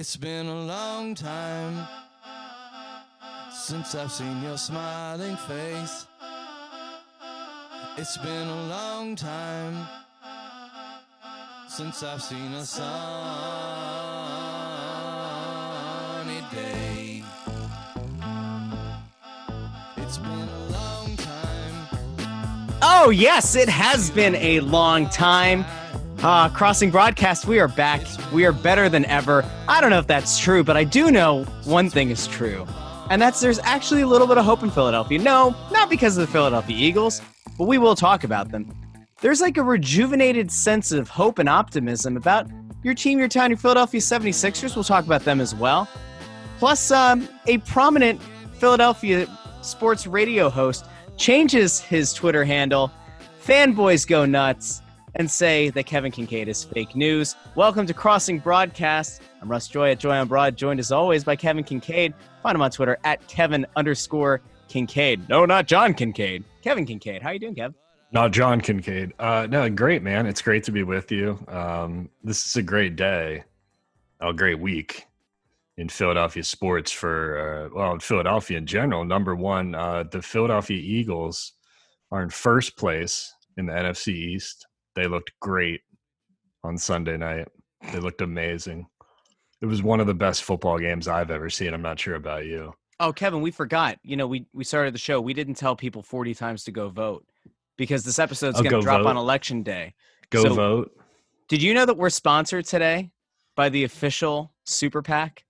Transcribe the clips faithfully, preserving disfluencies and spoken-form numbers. It's been a long time since I've seen your smiling face. It's been a long time since I've seen a sunny day. It's been a long time. Oh, yes, it has been a long time. Uh, Crossing Broadcast, we are back. We are better than ever. I don't know if that's true, but I do know one thing is true, and that's there's actually a little bit of hope in Philadelphia. No, not because of the Philadelphia Eagles, but we will talk about them. There's like a rejuvenated sense of hope and optimism about your team, your town, your Philadelphia seventy-sixers. We'll talk about them as well. Plus, um, a prominent Philadelphia sports radio host changes his Twitter handle. Fanboys go nuts and say that Kevin Kincaid is fake news. Welcome to Crossing Broadcast. I'm Russ Joy at Joy On Broad, joined as always by Kevin Kincaid. Find him on Twitter at Kevin underscore Kincaid. No, not John Kincaid. Kevin Kincaid. How you doing, Kev? Not John Kincaid. Uh, no, great, man. It's great to be with you. Um, this is a great day, a great week in Philadelphia sports for, uh, well, in Philadelphia in general. Number one, uh, the Philadelphia Eagles are in first place in the N F C East. They looked great on Sunday night. They looked amazing. It was one of the best football games I've ever seen. I'm not sure about you. Oh, Kevin, we forgot. You know, we, we started the show. We didn't tell people forty times to go vote because this episode's oh, going to drop vote. on Election Day. Go so, vote. Did you know that we're sponsored today by the official super PAC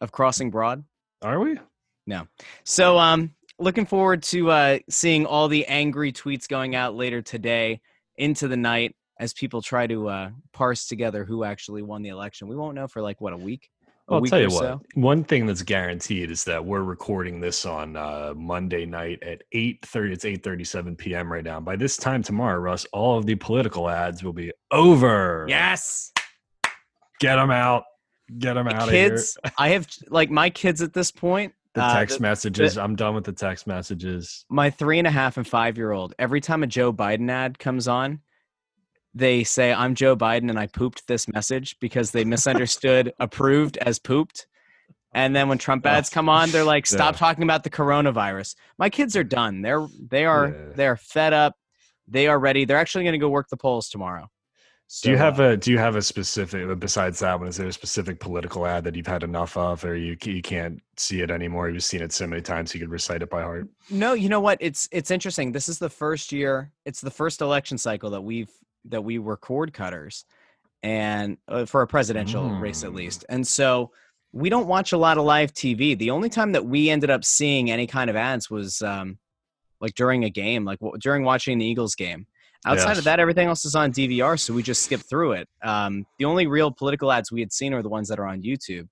of Crossing Broad? Are we? No. So um, looking forward to uh, seeing all the angry tweets going out later today into the night as people try to uh, parse together who actually won the election. We won't know for like, what, a week? A I'll week tell you what, so. One thing that's guaranteed is that we're recording this on uh, Monday night at eight thirty. It's eight thirty-seven p.m. right now. By this time tomorrow, Russ, all of the political ads will be over. Yes. Get them out. Get them the out kids, of here. I have like my kids at this point. The text uh, the, messages. The, I'm done with the text messages. My three and a half and five-year-old, every time a Joe Biden ad comes on, they say, I'm Joe Biden and I pooped this message because they misunderstood approved as pooped. And then when Trump ads come on, they're like, stop yeah. talking about the coronavirus. My kids are done. They're they are yeah. they're fed up. They are ready. They're actually going to go work the polls tomorrow. So, do you have a do you have a specific besides that one? Is there a specific political ad that you've had enough of, or you you can't see it anymore? You've seen it so many times you could recite it by heart. No, you know what? It's it's interesting. This is the first year. It's the first election cycle that we've that we were cord cutters, and uh, for a presidential mm. race at least. And so we don't watch a lot of live T V. The only time that we ended up seeing any kind of ads was um, like during a game, like w- during watching the Eagles game. Outside yes. of that, everything else is on D V R, so we just skip through it. Um, the only real political ads we had seen are the ones that are on YouTube,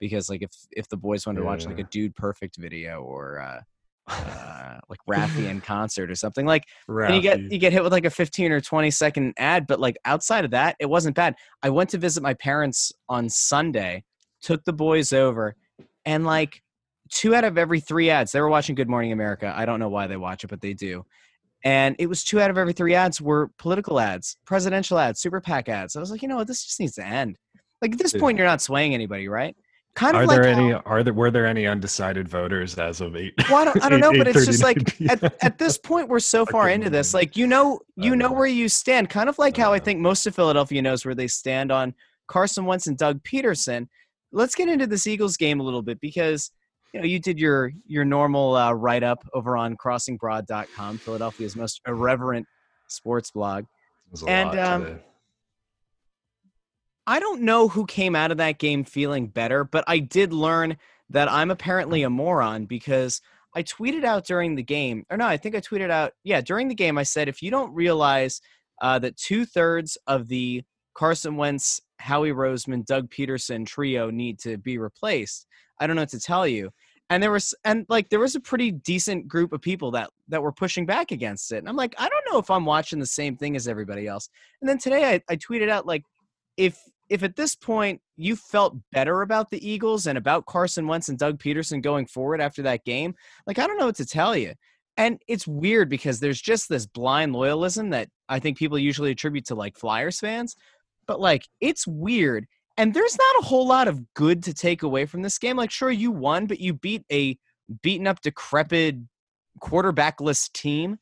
because like if if the boys wanted yeah. to watch like a Dude Perfect video or uh, uh, like Raffi in concert or something, like then you get you get hit with like a fifteen or twenty second ad. But like outside of that, it wasn't bad. I went to visit my parents on Sunday, took the boys over, and like two out of every three ads they were watching Good Morning America. I don't know why they watch it, but they do. And it was two out of every three ads were political ads, presidential ads, super PAC ads. I was like, you know what? This just needs to end. Like at this point, you're not swaying anybody, right? Kind of. Are like there any? How, are there? Were there any undecided voters as of eight? Well, I don't, I don't eight, know, but it's just like at, at this point, we're so far into this. Like you know, you know where you stand. Kind of like how I think most of Philadelphia knows where they stand on Carson Wentz and Doug Peterson. Let's get into this Eagles game a little bit because, you know, you did your your normal uh, write-up over on crossing broad dot com, Philadelphia's most irreverent sports blog. And um, I don't know who came out of that game feeling better, but I did learn that I'm apparently a moron because I tweeted out during the game, or no, I think I tweeted out, yeah, during the game I said, if you don't realize uh, that two-thirds of the Carson Wentz, Howie Roseman, Doug Peterson trio need to be replaced, I don't know what to tell you. And there was, and like, there was a pretty decent group of people that, that were pushing back against it. And I'm like, I don't know if I'm watching the same thing as everybody else. And then today I, I tweeted out, like, if, if at this point you felt better about the Eagles and about Carson Wentz and Doug Peterson going forward after that game, like, I don't know what to tell you. And it's weird because there's just this blind loyalism that I think people usually attribute to like Flyers fans, but like, it's weird. And there's not a whole lot of good to take away from this game. Like, sure, you won, but you beat a beaten up, decrepit, quarterbackless team.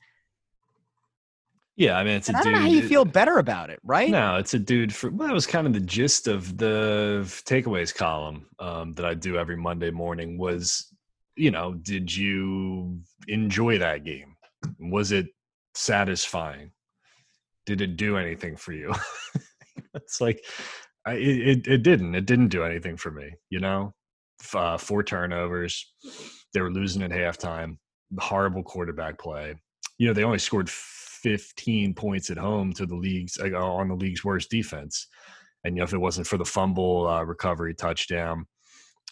Yeah, I mean, it's and a dude. I don't know how you feel better about it, right? No, it's a dude. For, well, that was kind of the gist of the takeaways column um, that I do every Monday morning was, you know, did you enjoy that game? Was it satisfying? Did it do anything for you? It's like, I, it, it didn't. It didn't do anything for me, you know? Uh, four turnovers. They were losing at halftime. Horrible quarterback play. You know, they only scored fifteen points at home to the league's like, on the league's worst defense. And, you know, if it wasn't for the fumble uh, recovery touchdown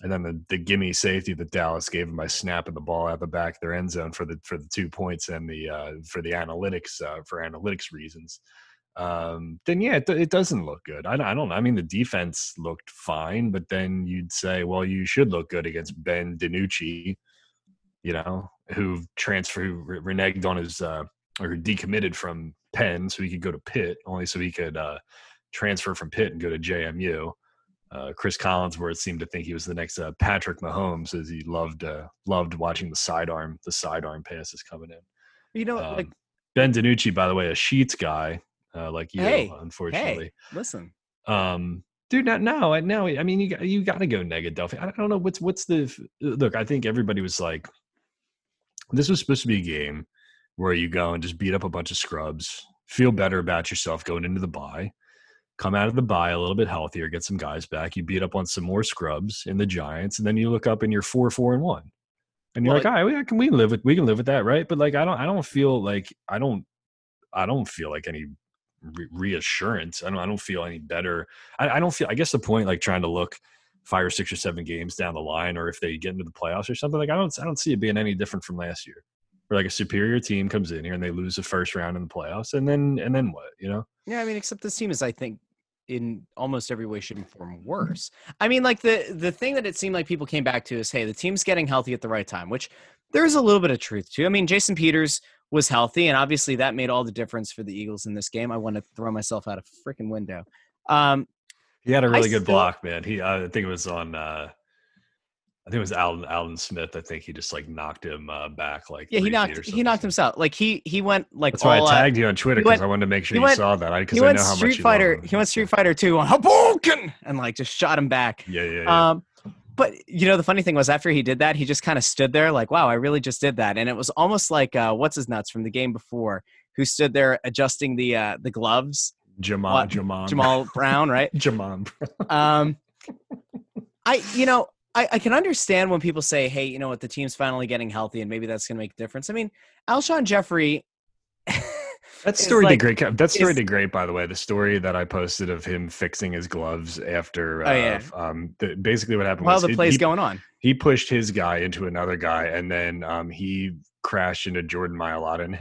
and then the, the gimme safety that Dallas gave him by snapping the ball out the back of their end zone for the, for the two points and the, uh, for the analytics, uh, for analytics reasons, um, then yeah, it, it doesn't look good. I, I don't know. I mean, the defense looked fine, but then you'd say, well, you should look good against Ben DiNucci, you know, who transferred, who re- reneged on his, uh, or decommitted from Penn so he could go to Pitt, only so he could uh, transfer from Pitt and go to J M U. Uh, Chris Collinsworth seemed to think he was the next uh, Patrick Mahomes, as he loved uh, loved watching the sidearm the sidearm passes coming in. You know, um, like Ben DiNucci, by the way, a Sheets guy, uh, like you, hey, unfortunately. Hey, listen, um, dude, not now. Now, I mean, you got, you got to go Negadelphia. I don't know what's what's the look. I think everybody was like, this was supposed to be a game where you go and just beat up a bunch of scrubs, feel better about yourself going into the bye, come out of the bye a little bit healthier, get some guys back. You beat up on some more scrubs in the Giants, and then you look up and you're four, four, and one, and you're well, like, all right, we can we live with we can live with that, right? But like, I don't, I don't feel like I don't, I don't feel like any re- reassurance. I don't, I don't feel any better. I, I don't feel. I guess the point, like trying to look five or six or seven games down the line, or if they get into the playoffs or something, like I don't, I don't see it being any different from last year. Or like a superior team comes in here and they lose the first round in the playoffs, and then and then what, you know? Yeah, I mean, except this team is, I think, in almost every way, shape, and form worse. I mean, like the the thing that it seemed like people came back to is, hey, the team's getting healthy at the right time, which there's a little bit of truth to. I mean, Jason Peters was healthy, and obviously that made all the difference for the Eagles in this game. I want to throw myself out a freaking window. Um, he had a really I good still- block, man. He, I think it was on. Uh... I think it was Alden, Alden Smith. I think he just like knocked him uh, back. Like yeah, he knocked he knocked himself. Like he he went like. That's why all, I tagged uh, you on Twitter because I wanted to make sure you went, saw that. Because I, I know how Street much Fighter, you love him. He went Street Fighter two on Hoboken and like just shot him back. Yeah, yeah, yeah. Um, but you know the funny thing was after he did that, he just kind of stood there like, wow, I really just did that, and it was almost like uh, what's his nuts from the game before, who stood there adjusting the uh, the gloves. Jamal what, Jamal Jamal Brown, right? Jamal Brown. Um, I you know. I, I can understand when people say, hey, you know what, the team's finally getting healthy and maybe that's going to make a difference. I mean, Alshon Jeffery. That story like, did great. That story is, did great, by the way. The story that I posted of him fixing his gloves after oh, uh, yeah. um, the, basically what happened while was the play's he, going on. He pushed his guy into another guy, and then um, he crashed into Jordan Mailata and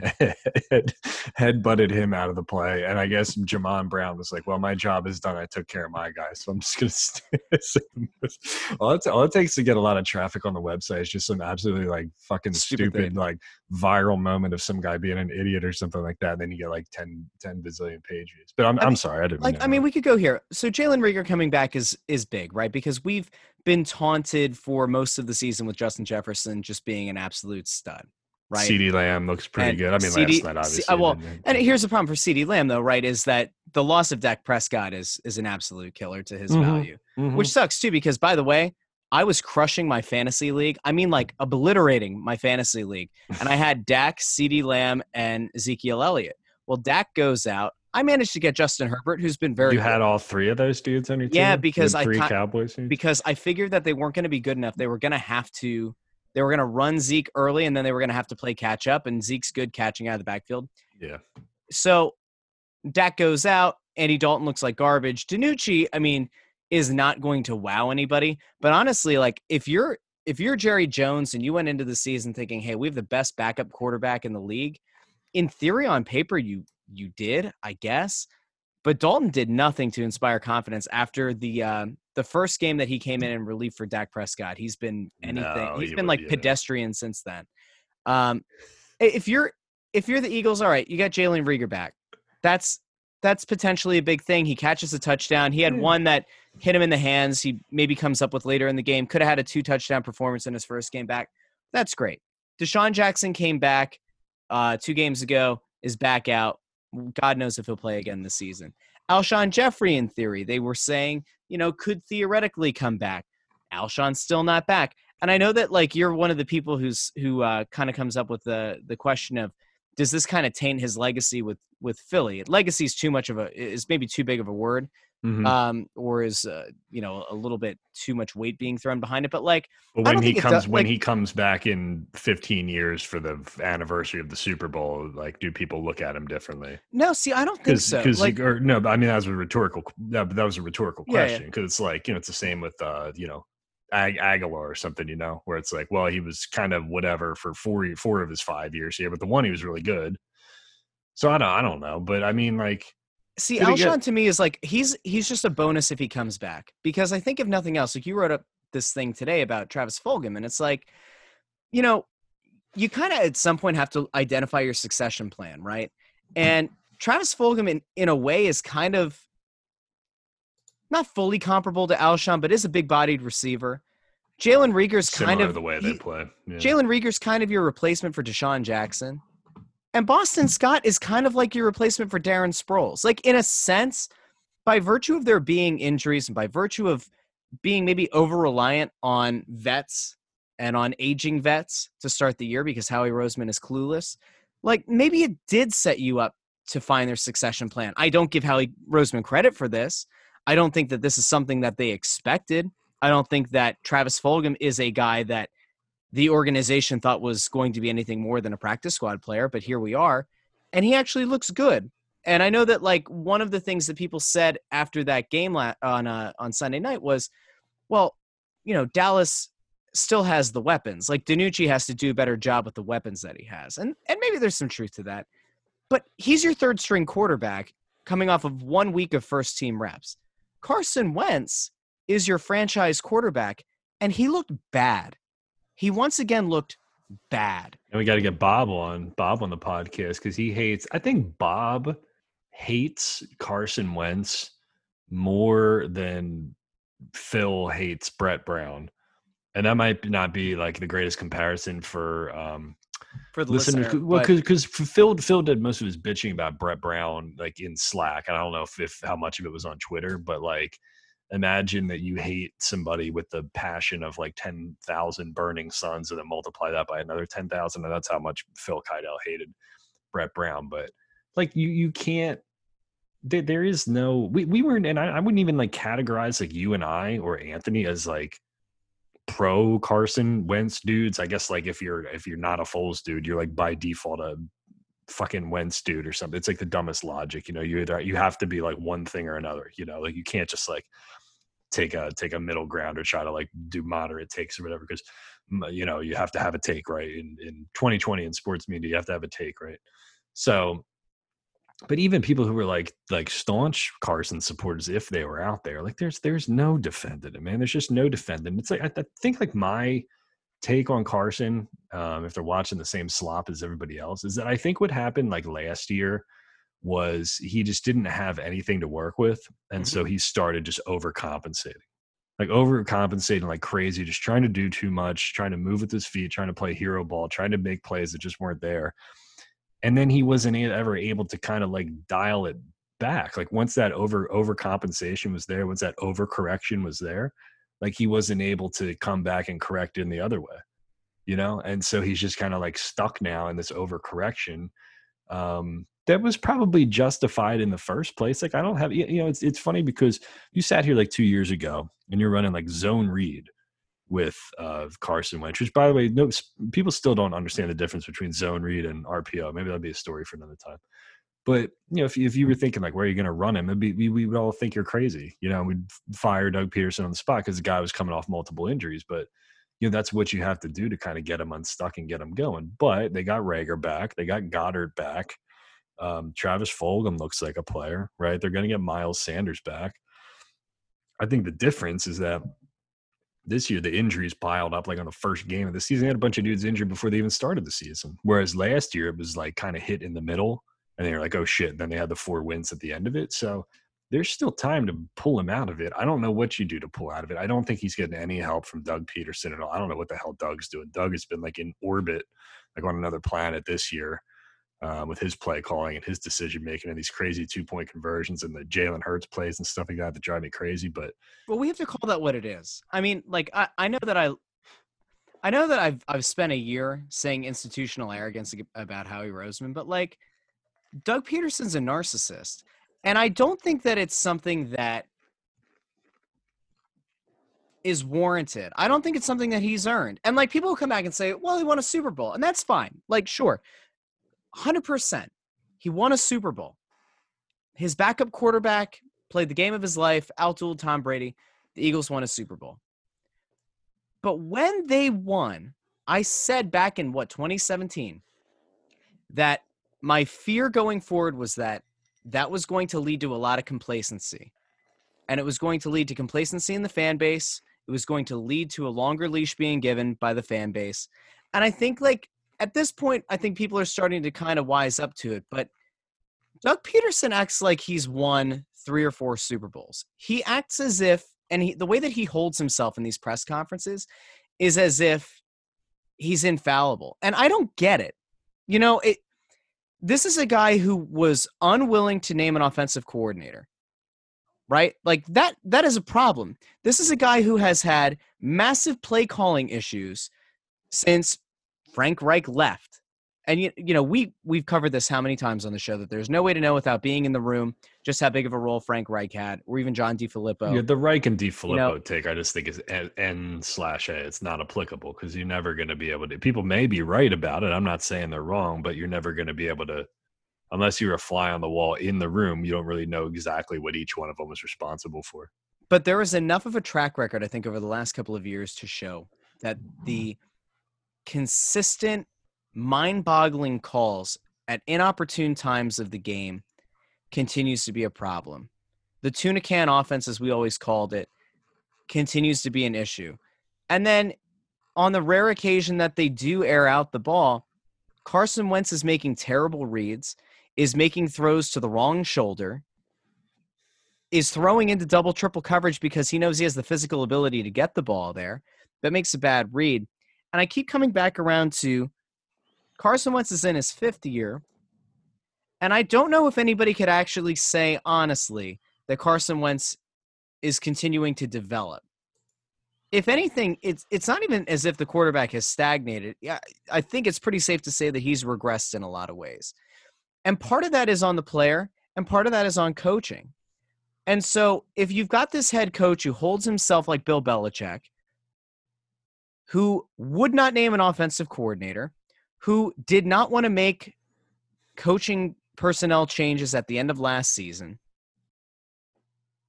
head, headbutted him out of the play. And I guess Jamal Brown was like, well, my job is done. I took care of my guy, so I'm just going to stay. all, it, all it takes to get a lot of traffic on the website is just some absolutely like fucking stupid, stupid like viral moment of some guy being an idiot or something like that. And then you get like ten, ten bazillion pages. But I'm, I mean, I'm sorry. I didn't like, know. I mean, we could go here. So Jalen Reagor coming back is, is big, right? Because we've been taunted for most of the season with Justin Jefferson just being an absolute stud. Right. CeeDee Lamb looks pretty and good. I mean, C D, last night, obviously. C, uh, well, and here's the problem for CeeDee Lamb, though, right, is that the loss of Dak Prescott is is an absolute killer to his mm-hmm. value, mm-hmm. which sucks, too, because, by the way, I was crushing my fantasy league. I mean, like, obliterating my fantasy league. And I had Dak, CeeDee Lamb, and Ezekiel Elliott. Well, Dak goes out. I managed to get Justin Herbert, who's been very You good. Had all three of those dudes on your team? Yeah, because, I, three con- Cowboys because I figured that they weren't going to be good enough. They were going to have to – They were going to run Zeke early, and then they were going to have to play catch-up, and Zeke's good catching out of the backfield. Yeah. So Dak goes out. Andy Dalton looks like garbage. DiNucci, I mean, is not going to wow anybody. But honestly, like, if you're if you're Jerry Jones and you went into the season thinking, hey, we have the best backup quarterback in the league, in theory, on paper, you you did, I guess. But Dalton did nothing to inspire confidence after the uh, the first game that he came in in relief for Dak Prescott. He's been anything. No, he's he been like be pedestrian it. Since then. Um, if you're if you're the Eagles, all right, you got Jalen Reagor back. That's that's potentially a big thing. He catches a touchdown. He had one that hit him in the hands. He maybe comes up with later in the game. Could have had a two touchdown performance in his first game back. That's great. DeSean Jackson came back uh, two games ago, is back out. God knows if he'll play again this season. Alshon Jeffery, in theory, they were saying, you know, could theoretically come back. Alshon's still not back. And I know that, like, you're one of the people who's who uh, kind of comes up with the the question of, does this kind of taint his legacy with, with Philly? Legacy is too much of a – is maybe too big of a word, mm-hmm. um, or is, uh, you know, a little bit too much weight being thrown behind it. But, like, well, when he comes does, when like, he comes back in fifteen years for the anniversary of the Super Bowl, like, do people look at him differently? No, see, I don't think so. Cause like, he, or, no, I mean, that was a rhetorical that, – that was a rhetorical yeah, question because yeah. it's like, you know, it's the same with, uh, you know, Ag- Aguilar or something, you know, where it's like, well, he was kind of whatever for four four of his five years here, but the one he was really good. So I don't, I don't know, but I mean, like, see, Alshon get- to me is like he's he's just a bonus if he comes back, because I think if nothing else, like you wrote up this thing today about Travis Fulgham, and it's like, you know, you kind of at some point have to identify your succession plan, right? And Travis Fulgham, in, in a way, is kind of not fully comparable to Alshon, but is a big-bodied receiver. Jalen Reagor's kind of the way they he, play. Yeah. Jalen Reagor's kind of your replacement for DeSean Jackson, and Boston Scott is kind of like your replacement for Darren Sproles. Like, in a sense, by virtue of there being injuries and by virtue of being maybe over-reliant on vets and on aging vets to start the year because Howie Roseman is clueless, like maybe it did set you up to find their succession plan. I don't give Howie Roseman credit for this. I don't think that this is something that they expected. I don't think that Travis Fulgham is a guy that the organization thought was going to be anything more than a practice squad player, but here we are. And he actually looks good. And I know that, like, one of the things that people said after that game on uh, on Sunday night was, well, you know, Dallas still has the weapons. Like, DiNucci has to do a better job with the weapons that he has. And and maybe there's some truth to that. But he's your third-string quarterback coming off of one week of first-team reps. Carson Wentz is your franchise quarterback, and he looked bad. He once again looked bad. And we got to get Bob on Bob on the podcast because he hates. I think Bob hates Carson Wentz more than Phil hates Brett Brown, and that might not be like the greatest comparison for um, for the listeners. Listener, well, because Phil Phil did most of his bitching about Brett Brown, like, in Slack, and I don't know if, if how much of it was on Twitter, but, like, imagine that you hate somebody with the passion of, like, ten thousand burning suns, and then multiply that by another ten thousand, and that's how much Phil Keidel hated Brett Brown. But, like, you you can't. There, there is no we we weren't, and I, I wouldn't even like categorize like you and I or Anthony as like pro Carson Wentz dudes. I guess, like, if you're if you're not a Foles dude, you're like by default a fucking Wentz dude or something. It's like the dumbest logic, you know. You either you have to be like one thing or another, you know. Like, you can't just like take a take a middle ground or try to like do moderate takes or whatever, because, you know, you have to have a take, right? In in twenty twenty in sports media, you have to have a take, right? So, but even people who were like like staunch Carson supporters, if they were out there, like there's there's no defendant, man. There's just no defendant. It's like I, I think like my take on Carson, um, if they're watching the same slop as everybody else, is that I think what happened like last year was he just didn't have anything to work with, and mm-hmm. so he started just overcompensating, like overcompensating like crazy, just trying to do too much, trying to move with his feet, trying to play hero ball, trying to make plays that just weren't there. And then he wasn't ever able to kind of like dial it back. Like once that over overcompensation was there, once that overcorrection was there, like he wasn't able to come back and correct it in the other way, you know? And so he's just kind of like stuck now in this overcorrection um, that was probably justified in the first place. Like I don't have, you know, it's it's funny because you sat here like two years ago and you're running like zone read with uh, Carson Wentz, which, by the way, no people still don't understand the difference between zone read and R P O. Maybe that'll be a story for another time. But, you know, if if you were thinking like, where are you going to run him? It'd be, we, we would all think you're crazy, you know. We'd fire Doug Peterson on the spot because the guy was coming off multiple injuries. But, you know, that's what you have to do to kind of get him unstuck and get him going. But they got Reagor back, they got Goddard back, um, Travis Fulgham looks like a player, right? They're going to get Miles Sanders back. I think the difference is that this year, the injuries piled up like on the first game of the season. They had a bunch of dudes injured before they even started the season. Whereas last year, it was like kind of hit in the middle and they were like, oh shit. And then they had the four wins at the end of it. So there's still time to pull him out of it. I don't know what you do to pull out of it. I don't think he's getting any help from Doug Peterson at all. I don't know what the hell Doug's doing. Doug has been like in orbit, like on another planet this year, um, with his play calling and his decision making and these crazy two point conversions and the Jalen Hurts plays and stuff like that that drive me crazy. But well, we have to call that what it is. I mean, like I, I know that I, I know that I've I've spent a year saying institutional arrogance about Howie Roseman, but like Doug Peterson's a narcissist. And I don't think that it's something that is warranted. I don't think it's something that he's earned. And, like, people will come back and say, well, he won a Super Bowl. And that's fine. Like, sure, one hundred percent. He won a Super Bowl. His backup quarterback played the game of his life, out-dueled Tom Brady. The Eagles won a Super Bowl. But when they won, I said back in, what, twenty seventeen, that my fear going forward was that that was going to lead to a lot of complacency, and it was going to lead to complacency in the fan base. It was going to lead to a longer leash being given by the fan base. And I think like at this point, I think people are starting to kind of wise up to it, but Doug Peterson acts like he's won three or four Super Bowls. He acts as if, and he, the way that he holds himself in these press conferences is as if he's infallible. And I don't get it. You know, it, This is a guy who was unwilling to name an offensive coordinator, right? Like that, that is a problem. This is a guy who has had massive play calling issues since Frank Reich left. And, you, you know, we, we've covered this how many times on the show that there's no way to know without being in the room just how big of a role Frank Reich had, or even John DiFilippo. Yeah, the Reich and DiFilippo you know, take, I just think is N slash A. It's not applicable because you're never going to be able to. People may be right about it. I'm not saying they're wrong, but you're never going to be able to, unless you're a fly on the wall in the room, you don't really know exactly what each one of them was responsible for. But there was enough of a track record, I think, over the last couple of years to show that the consistent, mind-boggling calls at inopportune times of the game continues to be a problem. The tuna can offense, as we always called it, continues to be an issue. And then on the rare occasion that they do air out the ball, Carson Wentz is making terrible reads, is making throws to the wrong shoulder, is throwing into double, triple coverage because he knows he has the physical ability to get the ball there. That makes a bad read. And I keep coming back around to Carson Wentz is in his fifth year. And I don't know if anybody could actually say, honestly, that Carson Wentz is continuing to develop. If anything, it's it's not even as if the quarterback has stagnated. Yeah, I think it's pretty safe to say that he's regressed in a lot of ways. And part of that is on the player, and part of that is on coaching. And so if you've got this head coach who holds himself like Bill Belichick, who would not name an offensive coordinator, who did not want to make coaching personnel changes at the end of last season.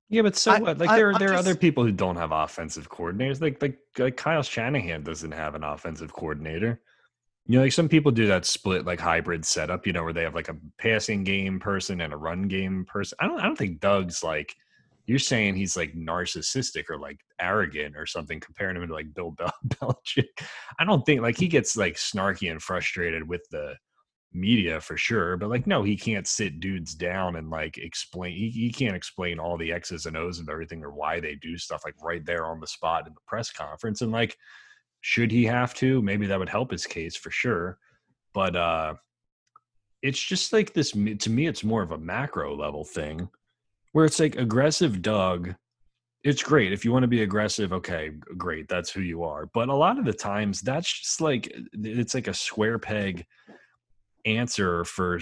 Yeah, but so I, what? Like I, there, I, there are just, other people who don't have offensive coordinators. Like, like like Kyle Shanahan doesn't have an offensive coordinator. You know, like some people do that split, like hybrid setup. You know, where they have like a passing game person and a run game person. I don't, I don't think Doug's like you're saying he's like narcissistic or like arrogant or something, comparing him to like Bill Bel- Belichick. I don't think like he gets like snarky and frustrated with the media for sure, but like no, he can't sit dudes down and like explain he, he can't explain all the X's and O's of everything or why they do stuff like right there on the spot in the press conference. And like, should he have to? Maybe that would help his case for sure. But uh it's just like this, to me, it's more of a macro level thing where it's like aggressive Doug. It's great. If you want to be aggressive, okay, great. That's who you are. But a lot of the times that's just like, it's like a square peg answer for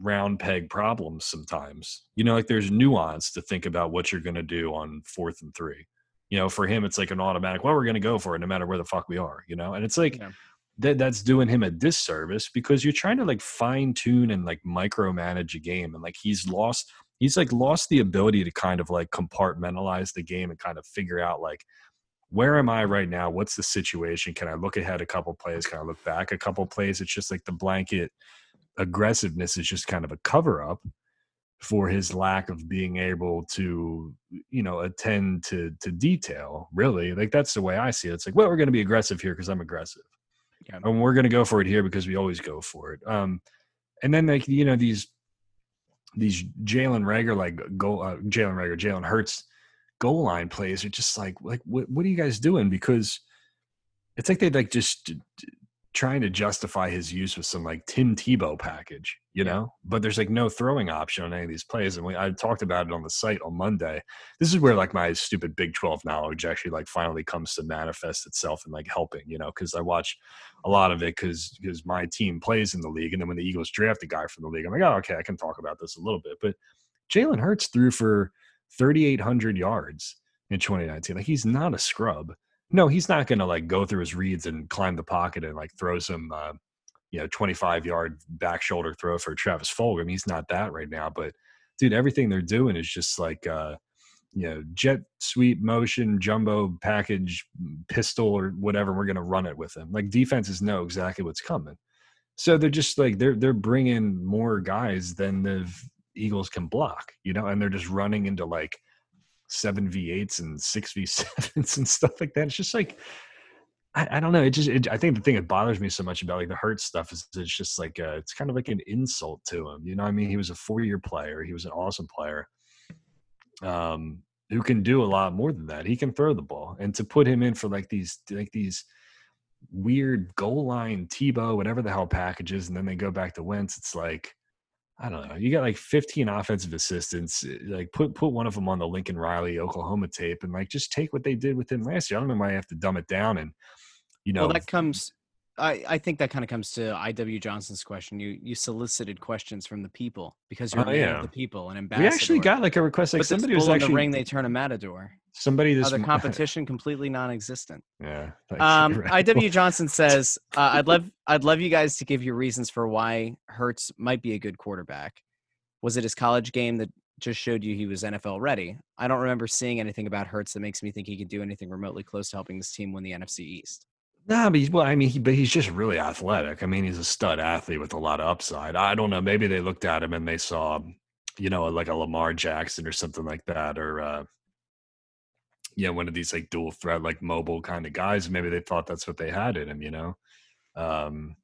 round peg problems sometimes. You know, like there's nuance to think about what you're going to do on fourth and three. You know, for him, it's like an automatic, well, we're going to go for it no matter where the fuck we are, you know? And it's like, yeah. that that's doing him a disservice because you're trying to like fine tune and like micromanage a game. And like, he's lost, he's like lost the ability to kind of like compartmentalize the game and kind of figure out like, where am I right now? What's the situation? Can I look ahead a couple plays? Can I look back a couple plays? It's just like the blanket aggressiveness is just kind of a cover up for his lack of being able to, you know, attend to to detail, really. Like that's the way I see it. It's like, well, we're going to be aggressive here because I'm aggressive. Yeah. And we're going to go for it here because we always go for it. Um, and then like, you know, these these Jalen Reagor, like goal, uh, Jalen Reagor, Jalen Hurts goal line plays are just like, like what, what are you guys doing? Because it's like they like just d- d- trying to justify his use with some like Tim Tebow package, you know, but there's like no throwing option on any of these plays. And we, I talked about it on the site on Monday. This is where like my stupid Big twelve knowledge actually like finally comes to manifest itself and like helping, you know, cause I watch a lot of it cause, cause my team plays in the league. And then when the Eagles draft a guy from the league, I'm like, oh, okay, I can talk about this a little bit, but Jalen Hurts threw for thirty-eight hundred yards in twenty nineteen. Like he's not a scrub. No, he's not going to like go through his reads and climb the pocket and like throw some, uh, you know, twenty-five yard back shoulder throw for Travis Fulgham. He's not that right now, but dude, everything they're doing is just like, uh, you know, jet sweep motion, jumbo package, pistol or whatever. We're going to run it with him. Like defenses know exactly what's coming. So they're just like, they're, they're bringing more guys than the Eagles can block, you know, and they're just running into like seven v eights and six v sevens and stuff like that. It's just like, I, I don't know. It just, it, I think the thing that bothers me so much about like the Hurts stuff is it's just like a, it's kind of like an insult to him. You know what I mean? He was a four-year player. He was an awesome player um, who can do a lot more than that. He can throw the ball, and to put him in for like these, like these weird goal line Tebow, whatever the hell packages. And then they go back to Wentz. It's like, I don't know. You got like fifteen offensive assistants. Like put put one of them on the Lincoln Riley Oklahoma tape and like just take what they did with him last year. I don't know why I have to dumb it down and you know. Well, that comes. I, I think that kind of comes to I W Johnson's question. You you solicited questions from the people because you're oh, a man yeah. of the people and ambassador. We actually got like a request. Like but somebody was actually the ring. They turn a matador. Somebody this. Other oh, competition completely non-existent. Yeah. Um, I W Johnson says, uh, "I'd love, I'd love you guys to give your reasons for why Hurts might be a good quarterback. Was it his college game that just showed you he was N F L ready? I don't remember seeing anything about Hurts that makes me think he could do anything remotely close to helping this team win the N F C East." Nah, but he's, well, I mean, he, but he's just really athletic. I mean, he's a stud athlete with a lot of upside. I don't know. Maybe they looked at him and they saw, you know, like a Lamar Jackson or something like that, or. Uh, Yeah, one of these like dual threat, like mobile kind of guys. Maybe they thought that's what they had in him, you know. Um,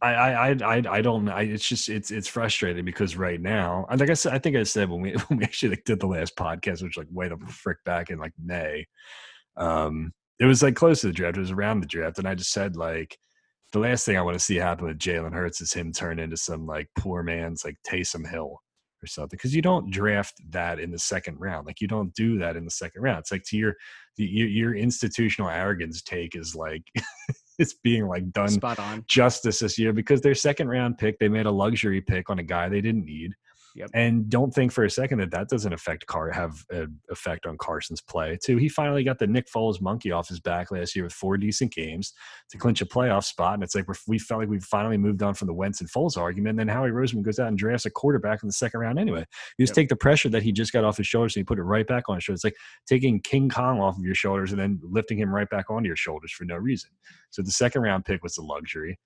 I, I, I, I don't. I, it's just it's it's frustrating because right now, like I said, I think I said when we when we actually like did the last podcast, which like way the frick back in like May, um, it was like close to the draft. It was around the draft, and I just said like the last thing I want to see happen with Jalen Hurts is him turn into some like poor man's like Taysom Hill or something, because you don't draft that in the second round. Like you don't do that in the second round. It's like to your the, your, your institutional arrogance take is like it's being like done spot on justice this year because their second round pick, they made a luxury pick on a guy they didn't need. Yep. And don't think for a second that that doesn't affect Car have an effect on Carson's play too. He finally got the Nick Foles monkey off his back last year with four decent games to clinch a playoff spot. And it's like we're, we felt like we finally moved on from the Wentz and Foles argument. And then Howie Roseman goes out and drafts a quarterback in the second round anyway. You just yep. take the pressure that he just got off his shoulders and you put it right back on his shoulders. It's like taking King Kong off of your shoulders and then lifting him right back onto your shoulders for no reason. So the second round pick was a luxury.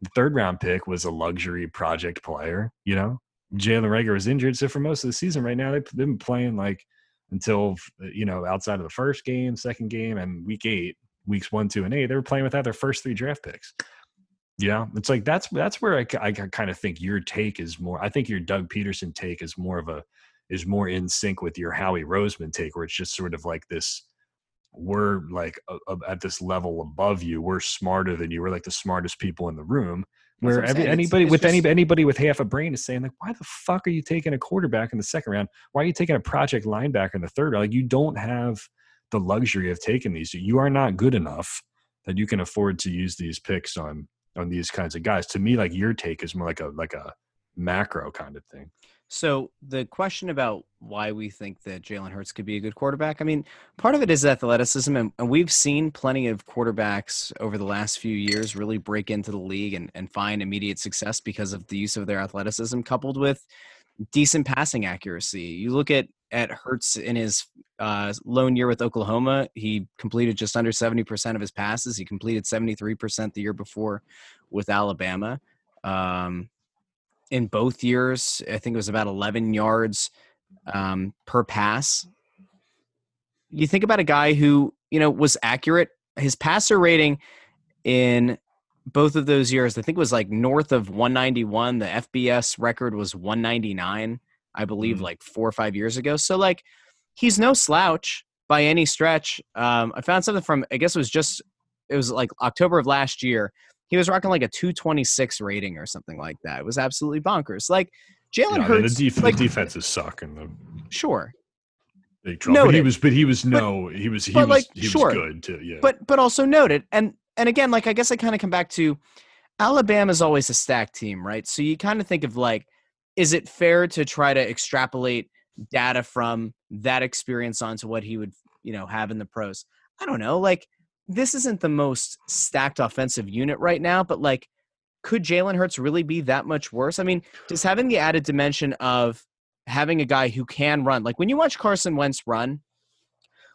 The third round pick was a luxury project player, you know? Jalen Reagor is injured, so for most of the season right now they've been playing like until, you know, outside of the first game, second game, and week eight, weeks one, two, and eight, they were playing without their first three draft picks. You know, it's like that's that's where I, I kind of think your take is more. I think your Doug Peterson take is more of a is more in sync with your Howie Roseman take, where it's just sort of like this. We're like a, a, at this level above you. We're smarter than you. We're like the smartest people in the room. Where every, saying, anybody it's, it's with just, any, anybody with half a brain is saying, like, why the fuck are you taking a quarterback in the second round? Why are you taking a project linebacker in the third? Like, you don't have the luxury of taking these. You are not good enough that you can afford to use these picks on on these kinds of guys. To me, like, your take is more like a like a macro kind of thing. So the question about why we think that Jalen Hurts could be a good quarterback, I mean, part of it is athleticism, and, and we've seen plenty of quarterbacks over the last few years really break into the league and, and find immediate success because of the use of their athleticism coupled with decent passing accuracy. You look at, at Hurts in his uh, lone year with Oklahoma, he completed just under seventy percent of his passes. He completed seventy-three percent the year before with Alabama. Um In both years, I think it was about eleven yards um, per pass. You think about a guy who, you know, was accurate. His passer rating in both of those years, I think it was like north of one ninety-one. The F B S record was one ninety-nine, I believe, mm-hmm. like four or five years ago. So, like, he's no slouch by any stretch. Um, I found something from, I guess it was just, it was like October of last year. He was rocking like a two twenty-six rating or something like that. It was absolutely bonkers. Like, Jalen no, Hurts. The, def- like, the defenses suck. In the sure. Big trouble. But he was, but he was no, but, he was, he was, like, he sure. was good too. Yeah. But, but also noted. And, and again, like, I guess I kind of come back to Alabama's always a stacked team, right? So you kind of think of like, is it fair to try to extrapolate data from that experience onto what he would, you know, have in the pros? I don't know. Like, this isn't the most stacked offensive unit right now, but like, could Jalen Hurts really be that much worse? I mean, just having the added dimension of having a guy who can run, like when you watch Carson Wentz run,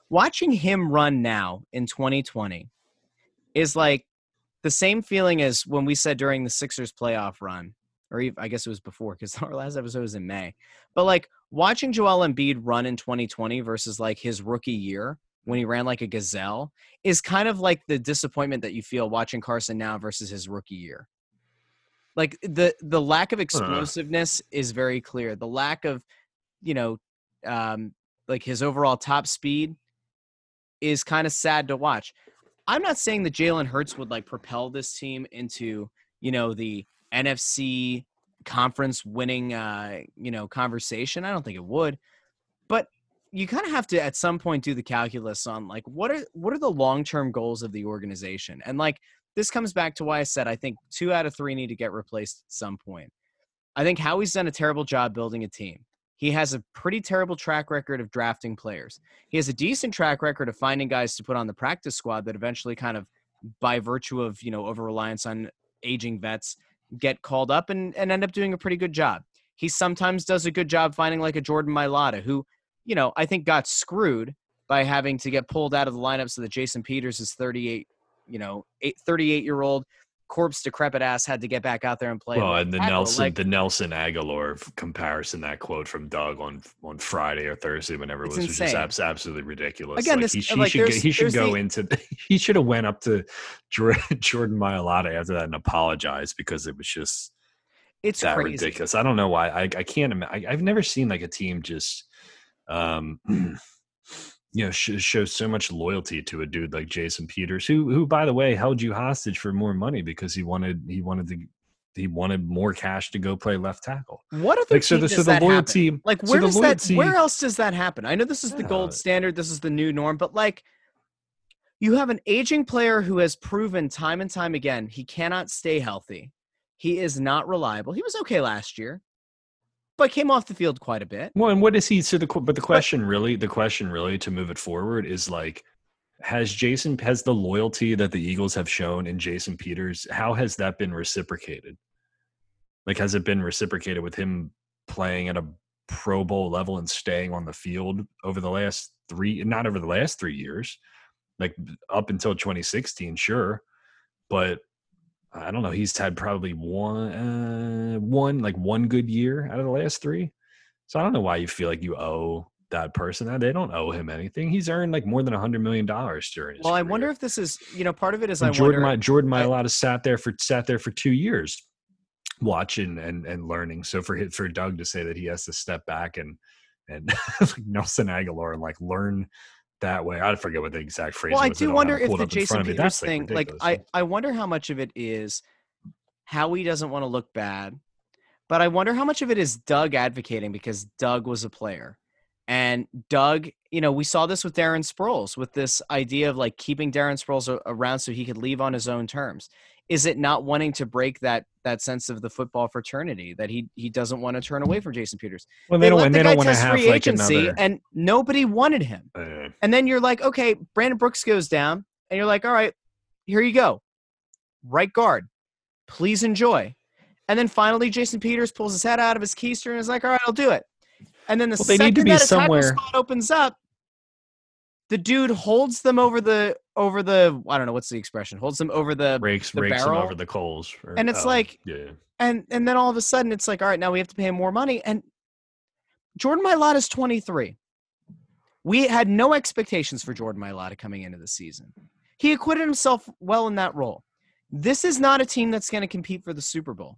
watching him run now in twenty twenty is like the same feeling as when we said during the Sixers playoff run, or even, I guess it was before because our last episode was in May, but like watching Joel Embiid run in twenty twenty versus like his rookie year when he ran like a gazelle is kind of like the disappointment that you feel watching Carson now versus his rookie year. Like the, the lack of explosiveness uh. is very clear. The lack of, you know, um, like his overall top speed is kind of sad to watch. I'm not saying that Jalen Hurts would like propel this team into, you know, the N F C conference winning, uh, you know, conversation. I don't think it would, but you kind of have to at some point do the calculus on like, what are, what are the long-term goals of the organization? And like, this comes back to why I said I think two out of three need to get replaced at some point. I think Howie's done a terrible job building a team. He has a pretty terrible track record of drafting players. He has a decent track record of finding guys to put on the practice squad that eventually kind of, by virtue of, you know, over-reliance on aging vets, get called up and, and end up doing a pretty good job. He sometimes does a good job finding like a Jordan Mailata, who, you know, I think got screwed by having to get pulled out of the lineup so that Jason Peters is thirty-eight. You know, thirty-eight-year-old corpse decrepit ass had to get back out there and play. Well, and the Aguilar, Nelson, like, the Nelson Aguilar comparison, that quote from Doug on on Friday or Thursday, whenever it was, was just absolutely ridiculous. Again, like, this, he, like, he should, he should go the, into he should have went up to Jordan Mailata after that and apologized because it was just it's that crazy. Ridiculous. I don't know why. I I can't imagine. I've never seen like a team just. um you know, sh- shows so much loyalty to a dude like Jason Peters, who, who, by the way, held you hostage for more money because he wanted, he wanted to, he wanted more cash to go play left tackle. What other like, team so the, does so the that loyalty, happen? Like, where so does loyalty, that, where else does that happen? I know this is yeah. the gold standard, this is the new norm, but like, you have an aging player who has proven time and time again he cannot stay healthy. He is not reliable. He was okay last year, but came off the field quite a bit. Well, and what is he? So the but the question really, the question really to move it forward is like, has Jason has the loyalty that the Eagles have shown in Jason Peters? How has that been reciprocated? Like, has it been reciprocated with him playing at a Pro Bowl level and staying on the field over the last three? Not over the last three years, like up until twenty sixteen, sure, but. I don't know. He's had probably one, uh, one like one good year out of the last three. So I don't know why you feel like you owe that person that. They don't owe him anything. He's earned like more than a hundred million dollars during his. Well, career. I wonder if this is, you know, part of it is and I Jordan wonder. My, Jordan Mailata sat there for sat there for two years, watching and and learning. So for for Doug to say that he has to step back and and like Nelson Aguilar and like learn. That way, I forget what the exact phrase was. Well, I do wonder if the Jason Peters thing, like, I, I wonder how much of it is Howie doesn't want to look bad, but I wonder how much of it is Doug advocating because Doug was a player. And Doug, you know, we saw this with Darren Sproles, with this idea of like keeping Darren Sproles around so he could leave on his own terms. Is it not wanting to break that that sense of the football fraternity that he he doesn't want to turn away from Jason Peters? Well, they, they don't, let the they guy don't test free have, agency, like, and nobody wanted him. Uh, and then you're like, okay, Brandon Brooks goes down, and you're like, all right, here you go, right guard, please enjoy. And then finally, Jason Peters pulls his head out of his keister and is like, all right, I'll do it. And then the well, they second need to be that a somewhere. Tackle spot opens up, the dude holds them over the over the I don't know what's the expression holds them over the rakes the rakes barrel. Them over the coals, or, and it's um, like yeah. and and then all of a sudden it's like all right now we have to pay him more money and Jordan Mailata is twenty-three. We had no expectations for Jordan Mailata coming into the season. He acquitted himself well in that role. This is not a team that's going to compete for the Super Bowl.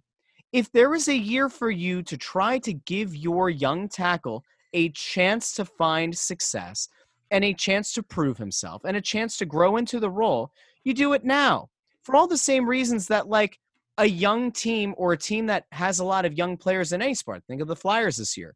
If there was a year for you to try to give your young tackle a chance to find success and a chance to prove himself and a chance to grow into the role, you do it now for all the same reasons that, like, a young team or a team that has a lot of young players in any sport, think of the Flyers this year.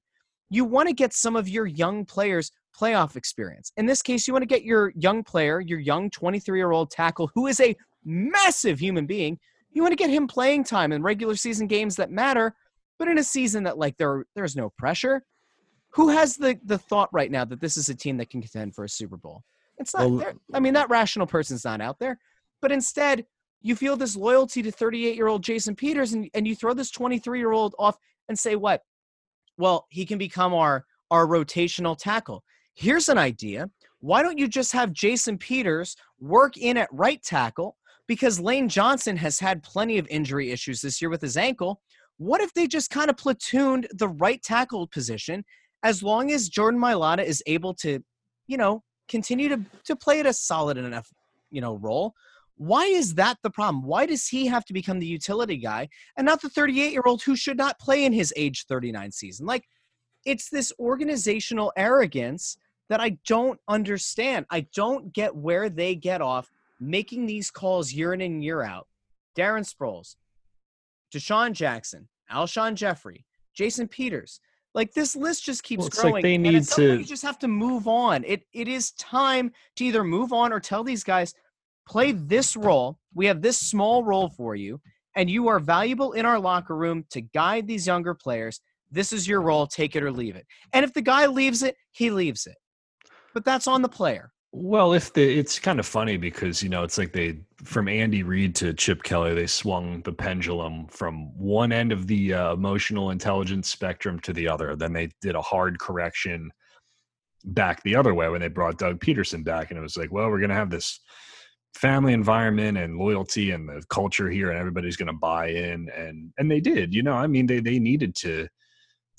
You want to get some of your young players playoff experience. In this case, you want to get your young player, your young twenty-three-year-old tackle, who is a massive human being, you want to get him playing time in regular season games that matter, but in a season that, like, there there's no pressure. Who has the the thought right now that this is a team that can contend for a Super Bowl? It's not well, there. I mean, that rational person's not out there. But instead, you feel this loyalty to thirty-eight-year-old Jason Peters, and, and you throw this twenty-three-year-old off and say, what? Well, he can become our, our rotational tackle. Here's an idea. Why don't you just have Jason Peters work in at right tackle, because Lane Johnson has had plenty of injury issues this year with his ankle. What if they just kind of platooned the right tackle position as long as Jordan Mailata is able to, you know, continue to, to play at a solid enough, you know, role? Why is that the problem? Why does he have to become the utility guy and not the thirty-eight-year-old who should not play in his age thirty-nine season? Like, it's this organizational arrogance that I don't understand. I don't get where they get off making these calls year in and year out. Darren Sproles, Deshaun Jackson, Alshon Jeffery, Jason Peters. Like, this list just keeps well, it's growing. Like they need and at some to... point, you just have to move on. It It is time to either move on or tell these guys, play this role. We have this small role for you, and you are valuable in our locker room to guide these younger players. This is your role. Take it or leave it. And if the guy leaves it, he leaves it. But that's on the player. Well, if the it's kind of funny because, you know, it's like they from Andy Reid to Chip Kelly, they swung the pendulum from one end of the uh, emotional intelligence spectrum to the other. Then they did a hard correction back the other way when they brought Doug Peterson back, and it was like, well, we're going to have this family environment and loyalty and the culture here, and everybody's going to buy in, and and they did. You know, I mean, they they needed to.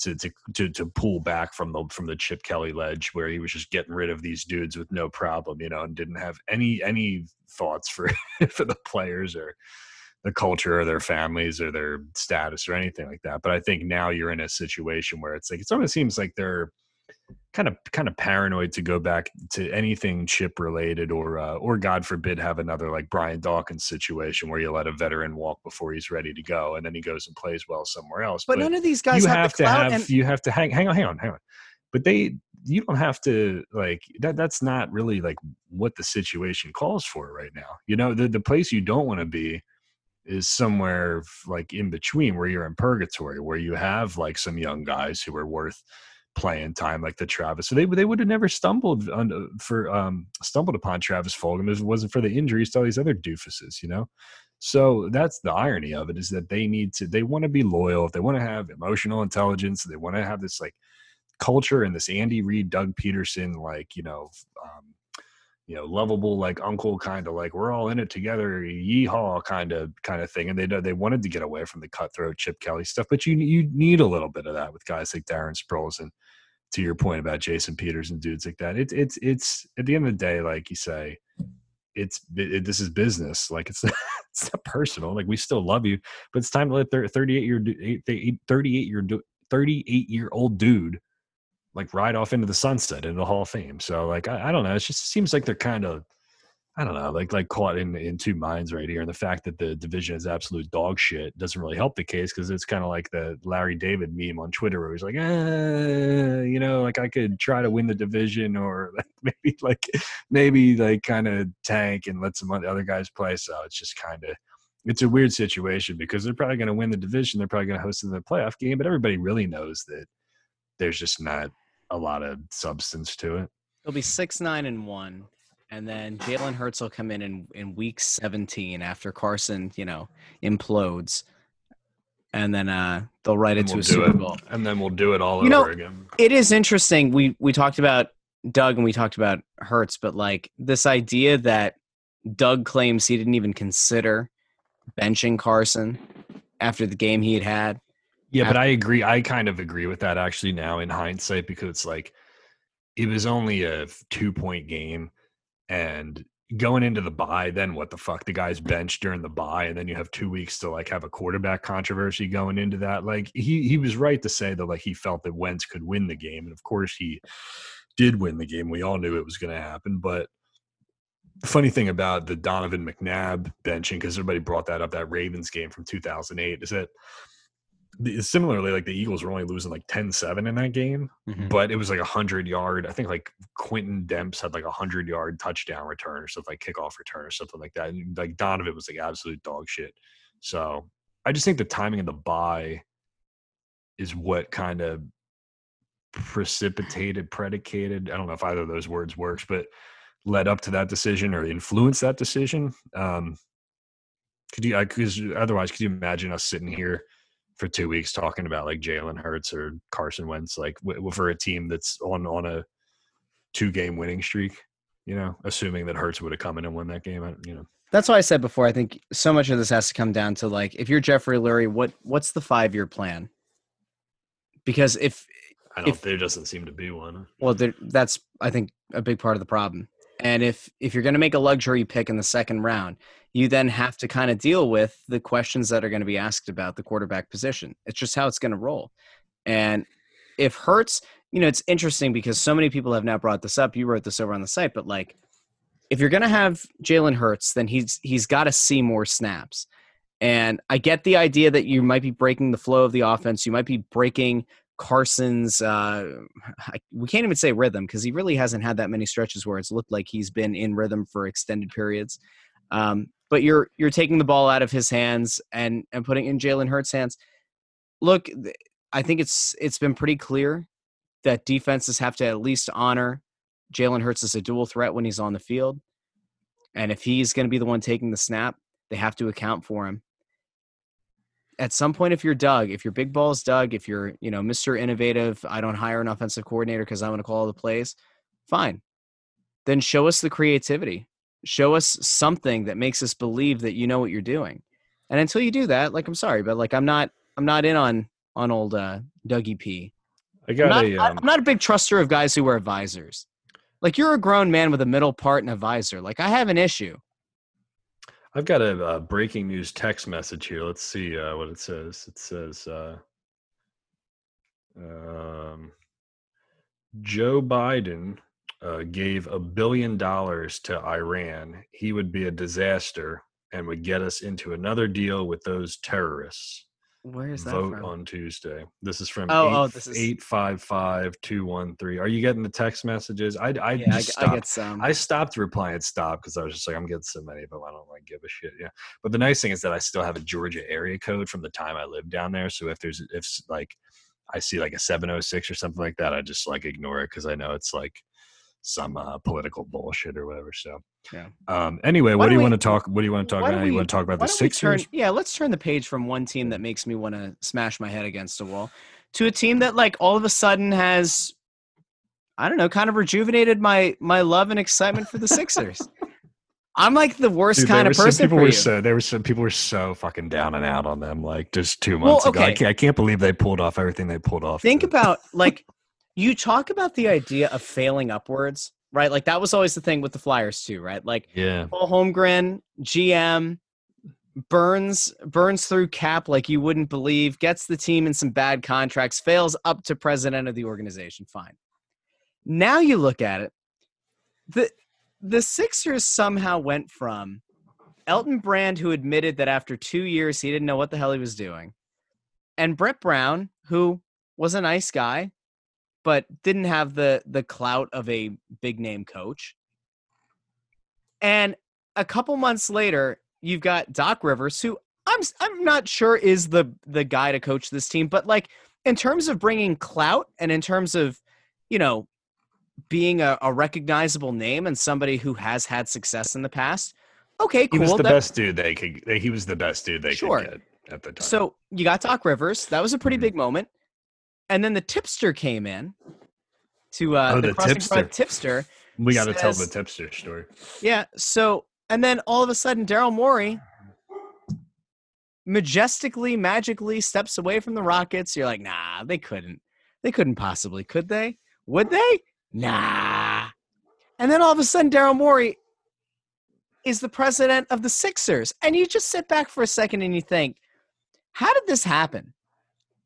To, to to pull back from the from the Chip Kelly ledge where he was just getting rid of these dudes with no problem, you know, and didn't have any any thoughts for for the players or the culture or their families or their status or anything like that. But I think now you're in a situation where it's like it almost seems like they're kind of kind of paranoid to go back to anything Chip related or uh, or God forbid have another like Brian Dawkins situation where you let a veteran walk before he's ready to go and then he goes and plays well somewhere else. But, but none of these guys you have, have the to have and- you have to hang hang on hang on hang on. But they you don't have to like that. That's not really like what the situation calls for right now. You know, the the place you don't want to be is somewhere like in between where you're in purgatory, where you have like some young guys who are worth playing time like the Travis. So they they would have never stumbled on for um stumbled upon Travis Fulgham if it wasn't for the injuries to all these other doofuses, you know? So that's the irony of it, is that they need to they want to be loyal, if they want to have emotional intelligence, they want to have this like culture and this Andy Reid, Doug Peterson, like, you know, um you know, lovable, like uncle kind of like we're all in it together, yeehaw kind of kind of thing. And they they wanted to get away from the cutthroat Chip Kelly stuff, but you you need a little bit of that with guys like Darren Sproles and, to your point about Jason Peters and dudes like that. It's it's it's at the end of the day, like you say, it's it, this is business. Like it's it's not personal. Like we still love you, but it's time to let their thirty-eight year thirty-eight year thirty-eight year old dude like ride off into the sunset in the Hall of Fame. So like, I, I don't know. It just seems like they're kind of, I don't know, like, like caught in, in two minds right here. And the fact that the division is absolute dog shit doesn't really help the case. Cause it's kind of like the Larry David meme on Twitter where he's like, ah, you know, like I could try to win the division or like maybe like, maybe like kind of tank and let some other guys play. So it's just kind of, it's a weird situation because they're probably going to win the division. They're probably going to host in the playoff game, but everybody really knows that there's just not a lot of substance to it. It'll be six, nine, and one. And then Jalen Hurts will come in, in in week seventeen after Carson, you know, implodes. And then uh, they'll write it to a Super Bowl. And then we'll do it all over again. It is interesting. We we talked about Doug and we talked about Hurts, but like this idea that Doug claims he didn't even consider benching Carson after the game he had had. Yeah, but I agree. I kind of agree with that actually now in hindsight, because it's like it was only a two-point game and going into the bye, then what the fuck? The guy's benched during the bye, and then you have two weeks to like have a quarterback controversy going into that. Like he he was right to say that like he felt that Wentz could win the game, and of course he did win the game. We all knew it was going to happen. But the funny thing about the Donovan McNabb benching, because everybody brought that up, that Ravens game from two thousand eight, is that similarly, like the Eagles were only losing like ten seven in that game, mm-hmm. but it was like a hundred yard. I think like Quentin Demps had like a hundred yard touchdown return or something, like kickoff return or something like that. And like Donovan was like absolute dog shit. So I just think the timing of the bye is what kind of precipitated, predicated. I don't know if either of those words works, but led up to that decision or influenced that decision. Um, could you, I, cause otherwise, could you imagine us sitting here for two weeks talking about like Jalen Hurts or Carson Wentz, like w- for a team that's on, on a two game winning streak, you know, assuming that Hurts would have come in and won that game. I, you know, that's why I said before, I think so much of this has to come down to like, if you're Jeffrey Lurie, what, what's the five-year plan? Because if, I don't if, there doesn't seem to be one. Well, there, that's, I think a big part of the problem. And if, if you're going to make a luxury pick in the second round, you then have to kind of deal with the questions that are going to be asked about the quarterback position. It's just how it's going to roll. And if Hurts, you know, it's interesting because so many people have now brought this up. You wrote this over on the site, but like, if you're going to have Jalen Hurts, then he's, he's got to see more snaps. And I get the idea that you might be breaking the flow of the offense. You might be breaking Carson's, uh, I, we can't even say rhythm because he really hasn't had that many stretches where it's looked like he's been in rhythm for extended periods. Um, but you're you're taking the ball out of his hands and and putting in Jalen Hurts' hands. Look, I think it's it's been pretty clear that defenses have to at least honor Jalen Hurts as a dual threat when he's on the field. And if he's going to be the one taking the snap, they have to account for him. At some point, if you're Doug, if you're Big Balls Doug, if you're, you know, Mister Innovative, I don't hire an offensive coordinator because I want to call all the plays, fine. Then show us the creativity. Show us something that makes us believe that you know what you're doing. And until you do that, like, I'm sorry, but like, I'm not, I'm not in on, on old uh, Dougie P. I got I'm, not, a, um... I'm not a big truster of guys who wear visors. Like, you're a grown man with a middle part and a visor. Like, I have an issue. I've got a uh, breaking news text message here. Let's see uh, what it says. It says, uh, um, Joe Biden Uh, gave a billion dollars to Iran, he would be a disaster and would get us into another deal with those terrorists. Where is that Vote from? on Tuesday. This is from oh, eight, oh, this is... eight five five, two one three. Are you getting the text messages? I, I, yeah, just I, stopped. I get some. I stopped replying stop because I was just like, I'm getting so many, but I don't like give a shit. Yeah. But the nice thing is that I still have a Georgia area code from the time I lived down there. So if there's, if like, I see like a seven oh six or something like that, I just like ignore it because I know it's like some uh, political bullshit or whatever. So, yeah. Um, anyway, why what do you we, want to talk? What do you want to talk about? We, you want to talk about the Sixers? Turn, yeah, let's turn the page from one team that makes me want to smash my head against a wall to a team that, like, all of a sudden has, I don't know, kind of rejuvenated my my love and excitement for the Sixers. I'm like the worst Dude, kind of person for were you. So, there were some people were so fucking down and out on them, like just two months well, okay. ago. I can't, I can't believe they pulled off everything they pulled off. Think to. about like. You talk about the idea of failing upwards, right? Like, that was always the thing with the Flyers too, right? Like, yeah. Paul Holmgren, G M, burns burns through cap like you wouldn't believe, gets the team in some bad contracts, fails up to president of the organization, fine. Now you look at it, the, the Sixers somehow went from Elton Brand, who admitted that after two years he didn't know what the hell he was doing, and Brett Brown, who was a nice guy, but didn't have the the clout of a big-name coach. And a couple months later, you've got Doc Rivers, who I'm I'm not sure is the, the guy to coach this team. But, like, in terms of bringing clout and in terms of, you know, being a, a recognizable name and somebody who has had success in the past, okay, cool. He was the that, best dude they could – he was the best dude they sure. could get at the time. So you got Doc Rivers. That was a pretty mm-hmm. big moment. And then the tipster came in to uh, oh, the, the Crossing Broad tipster. We got to tell the tipster story. Yeah. So, and then all of a sudden, Daryl Morey majestically, magically steps away from the Rockets. You're like, nah, they couldn't. They couldn't possibly. Could they? Would they? Nah. And then all of a sudden, Daryl Morey is the president of the Sixers. And you just sit back for a second and you think, how did this happen?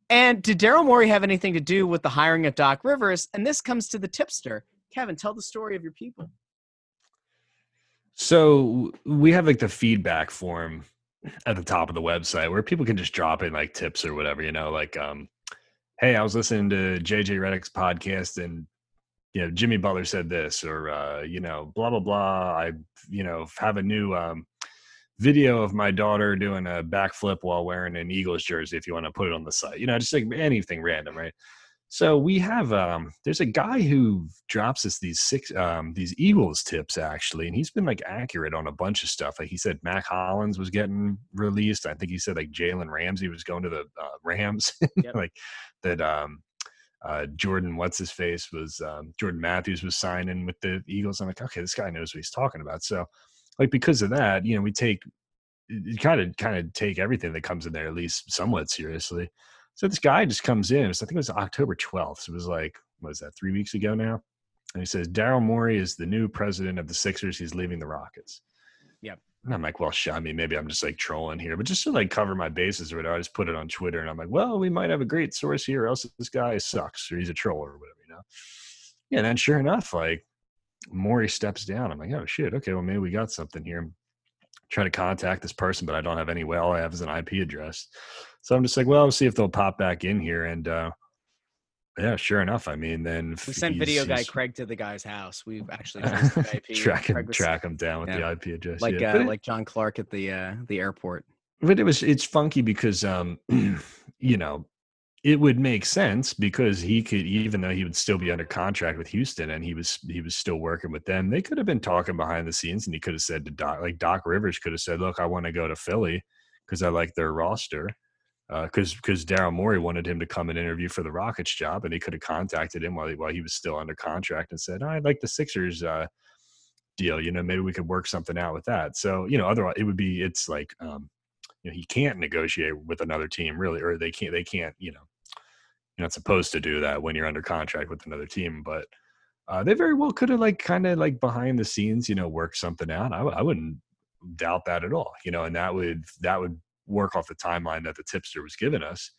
And did Daryl Morey have anything to do with the hiring of Doc Rivers? And this comes to the tipster. Kevin, tell the story of your people. So we have like the feedback form at the top of the website where people can just drop in like tips or whatever, you know, like, um, hey, I was listening to J J Redick's podcast and, you know, Jimmy Butler said this, or, uh, you know, blah, blah, blah. I, you know, have a new um, video of my daughter doing a backflip while wearing an Eagles jersey if you want to put it on the site, you know, just like anything random, right? So we have um, there's a guy who drops us these six um, these Eagles tips actually, and he's been like accurate on a bunch of stuff. Like he said, Mac Hollins was getting released. I think he said like Jalen Ramsey was going to the uh, Rams. Yep. Like that um, uh, Jordan what's his face was um, Jordan Matthews was signing with the Eagles. I'm like, okay, this guy knows what he's talking about. So like because of that, you know, we take kind of kind of take everything that comes in there at least somewhat seriously. So this guy just comes in. It was, I think it was October twelfth. So it was like, what is that, three weeks ago now? And he says, Daryl Morey is the new president of the Sixers. He's leaving the Rockets. Yep. And I'm like, well, shit, I mean, maybe I'm just like trolling here. But just to like cover my bases or whatever, I just put it on Twitter. And I'm like, well, we might have a great source here. Or else this guy sucks or he's a troll or whatever, you know? Yeah, and then sure enough, like Morey steps down. I'm like, oh, shit. Okay, well, maybe we got something here. Try to contact this person, but I don't have any way. All I have is an I P address. So I'm just like, well, I'll see if they'll pop back in here. And uh, yeah, sure enough. I mean, then we sent video guy Craig to the guy's house. We've actually I P track him, track him down with yeah. the I P address, like yeah. uh, it, like John Clark at the uh, the airport. But it was it's funky because um, you know, it would make sense because he could, even though he would still be under contract with Houston and he was, he was still working with them, they could have been talking behind the scenes and he could have said to Doc, like Doc Rivers could have said, look, I want to go to Philly because I like their roster. Uh, cause, cause Daryl Morey wanted him to come and interview for the Rockets job. And they could have contacted him while he, while he was still under contract and said, oh, I'd like the Sixers uh, deal, you know, maybe we could work something out with that. So, you know, otherwise it would be, it's like, um, you know, he can't negotiate with another team really, or they can't, they can't, you know, you're not supposed to do that when you're under contract with another team, but uh, they very well could have like kind of like behind the scenes, you know, worked something out. I, I wouldn't doubt that at all, you know, and that would, that would work off the timeline that the tipster was giving us.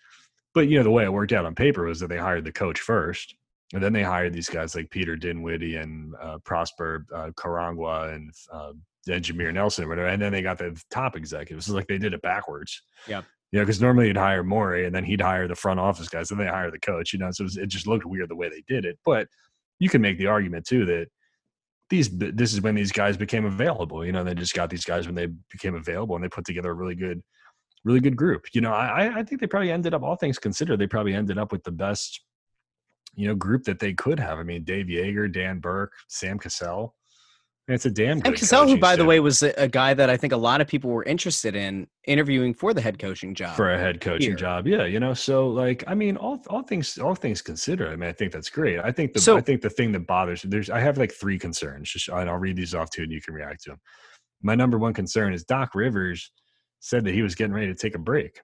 But, you know, the way it worked out on paper was that they hired the coach first, and then they hired these guys like Peter Dinwiddie and uh, Prosper uh, Karangwa and uh, Jameer Nelson or whatever. And then they got the top executives. It's like they did it backwards. Yeah. You know, because normally you'd hire Morey and then he'd hire the front office guys and they hire the coach, you know, so it, was, it just looked weird the way they did it. But you can make the argument too that these, this is when these guys became available, you know, they just got these guys when they became available and they put together a really good, really good group. You know, I, I think they probably ended up, all things considered, they probably ended up with the best, you know, group that they could have. I mean, Dave Yeager, Dan Burke, Sam Cassell. It's a damn good. And Cassell, who, by the way, was a, a guy that I think a lot of people were interested in interviewing for the head coaching job. For a head coaching here. job, yeah, you know. So, like, I mean, all all things all things considered, I mean, I think that's great. I think the so, I think the thing that bothers there's I have like three concerns, just, and I'll read these off too, and you can react to them. My number one concern is Doc Rivers said that he was getting ready to take a break,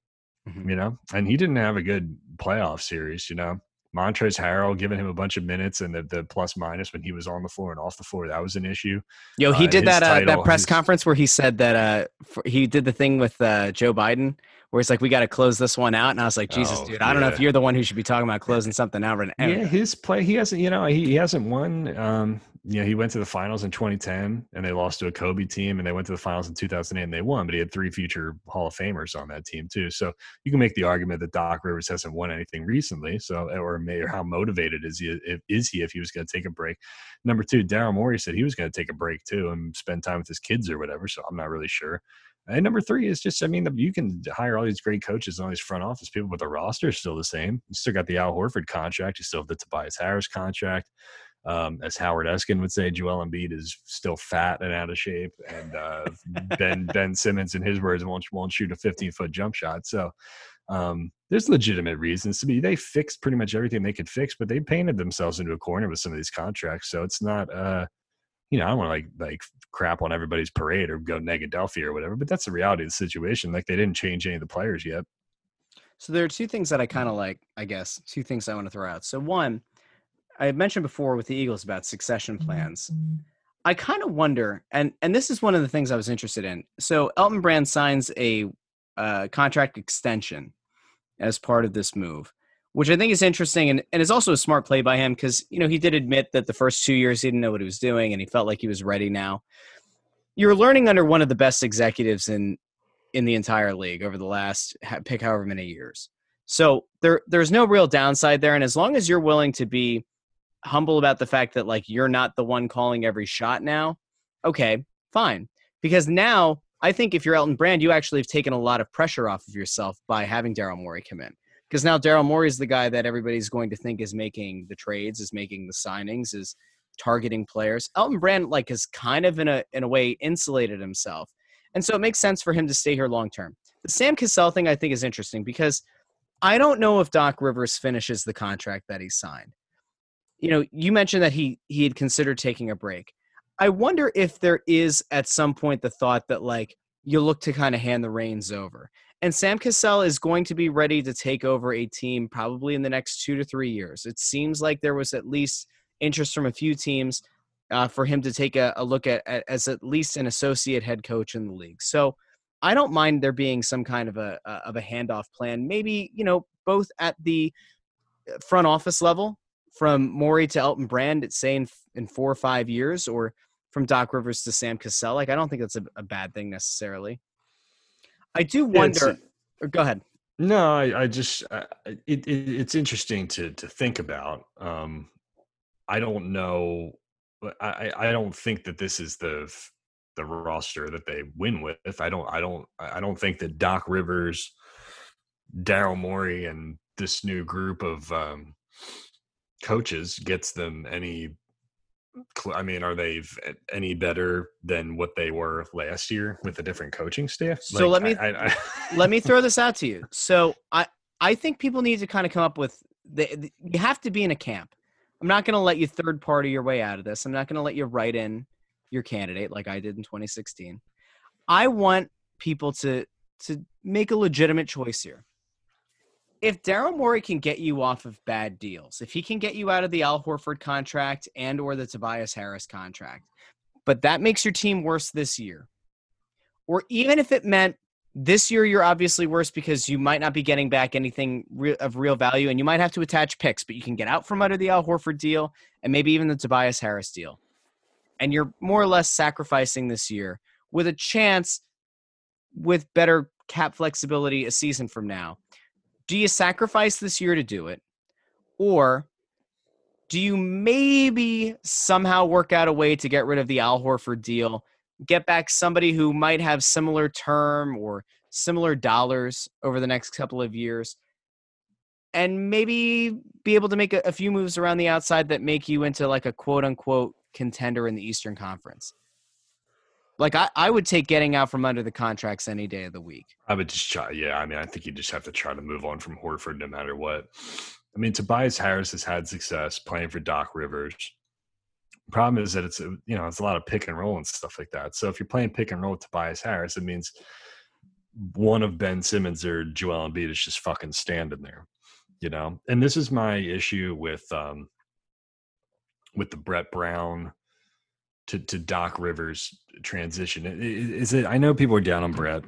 mm-hmm. you know, and he didn't have a good playoff series, you know. Montrezl Harrell giving him a bunch of minutes and the, the plus minus when he was on the floor and off the floor, that was an issue. Yo, he uh, did that title, uh, that press his... conference where he said that uh, for, he did the thing with uh, Joe Biden where it's like, we got to close this one out. And I was like, Jesus, oh, dude, I yeah. don't know if you're the one who should be talking about closing something out right now. Yeah, his play, he hasn't, you know, he, he hasn't won. Um, you know, he went to the finals in twenty ten and they lost to a Kobe team, and they went to the finals in two thousand eight and they won, but he had three future Hall of Famers on that team too. So you can make the argument that Doc Rivers hasn't won anything recently. So, or may, or how motivated is he, if, is he, if he was going to take a break? Number two, Daryl Morey said he was going to take a break too and spend time with his kids or whatever. So I'm not really sure. And number three is just, I mean, you can hire all these great coaches and all these front office people, but the roster is still the same. You still got the Al Horford contract. You still have the Tobias Harris contract. Um, as Howard Eskin would say, Joel Embiid is still fat and out of shape. And uh, Ben Ben Simmons, in his words, won't, won't shoot a fifteen-foot jump shot. So um, there's legitimate reasons to be. They fixed pretty much everything they could fix, but they painted themselves into a corner with some of these contracts. So it's not uh, – you know, I don't want to like, like crap on everybody's parade or go Negadelphia or whatever, but that's the reality of the situation. Like, they didn't change any of the players yet. So there are two things that I kind of like, I guess, two things I want to throw out. So one, I mentioned before with the Eagles about succession plans. I kind of wonder, and, and this is one of the things I was interested in. So Elton Brand signs a uh, contract extension as part of this move, which I think is interesting, and, and is also a smart play by him because, you know, he did admit that the first two years he didn't know what he was doing and he felt like he was ready now. You're learning under one of the best executives in in the entire league over the last pick however many years. So there there's no real downside there, and as long as you're willing to be humble about the fact that, like, you're not the one calling every shot now, okay, fine. Because now I think if you're Elton Brand, you actually have taken a lot of pressure off of yourself by having Daryl Morey come in. Because now Daryl Morey is the guy that everybody's going to think is making the trades, is making the signings, is targeting players. Elton Brand, like, is kind of in a in a way insulated himself. And so it makes sense for him to stay here long term. The Sam Cassell thing I think is interesting because I don't know if Doc Rivers finishes the contract that he signed. You know, you mentioned that he he had considered taking a break. I wonder if there is at some point the thought that, like, you look to kind of hand the reins over. And Sam Cassell is going to be ready to take over a team probably in the next two to three years. It seems like there was at least interest from a few teams uh, for him to take a, a look at, at as at least an associate head coach in the league. So I don't mind there being some kind of a uh, of a handoff plan. Maybe, you know, both at the front office level, from Morey to Elton Brand, it's saying in four or five years, or from Doc Rivers to Sam Cassell. Like, I don't think that's a, a bad thing necessarily. I do wonder. Or go ahead. No, I, I just I, it, it, it's interesting to to think about. Um, I don't know. I, I don't think that this is the the roster that they win with. I don't. I don't. I don't think that Doc Rivers, Daryl Morey, and this new group of um, coaches gets them any. I mean, are they any better than what they were last year with a different coaching staff? So like, let me I, I, let me throw this out to you. So I, I think people need to kind of come up with the, – you have to be in a camp. I'm not going to let you third-party your way out of this. I'm not going to let you write in your candidate like I did in twenty sixteen. I want people to to make a legitimate choice here. If Daryl Morey can get you off of bad deals, if he can get you out of the Al Horford contract and or the Tobias Harris contract, but that makes your team worse this year, or even if it meant this year you're obviously worse because you might not be getting back anything re- of real value and you might have to attach picks, but you can get out from under the Al Horford deal and maybe even the Tobias Harris deal, and you're more or less sacrificing this year with a chance with better cap flexibility a season from now. Do you sacrifice this year to do it? Or do you maybe somehow work out a way to get rid of the Al Horford deal, get back somebody who might have similar term or similar dollars over the next couple of years, and maybe be able to make a, a few moves around the outside that make you into like a quote-unquote contender in the Eastern Conference? Like, I, I would take getting out from under the contracts any day of the week. I would just try. Yeah, I mean, I think you just have to try to move on from Horford no matter what. I mean, Tobias Harris has had success playing for Doc Rivers. Problem is that it's, a, you know, it's a lot of pick and roll and stuff like that. So if you're playing pick and roll with Tobias Harris, it means one of Ben Simmons or Joel Embiid is just fucking standing there, you know? And this is my issue with um, with the Brett Brown To, to Doc Rivers transition. Is it? I know people are down on Brett,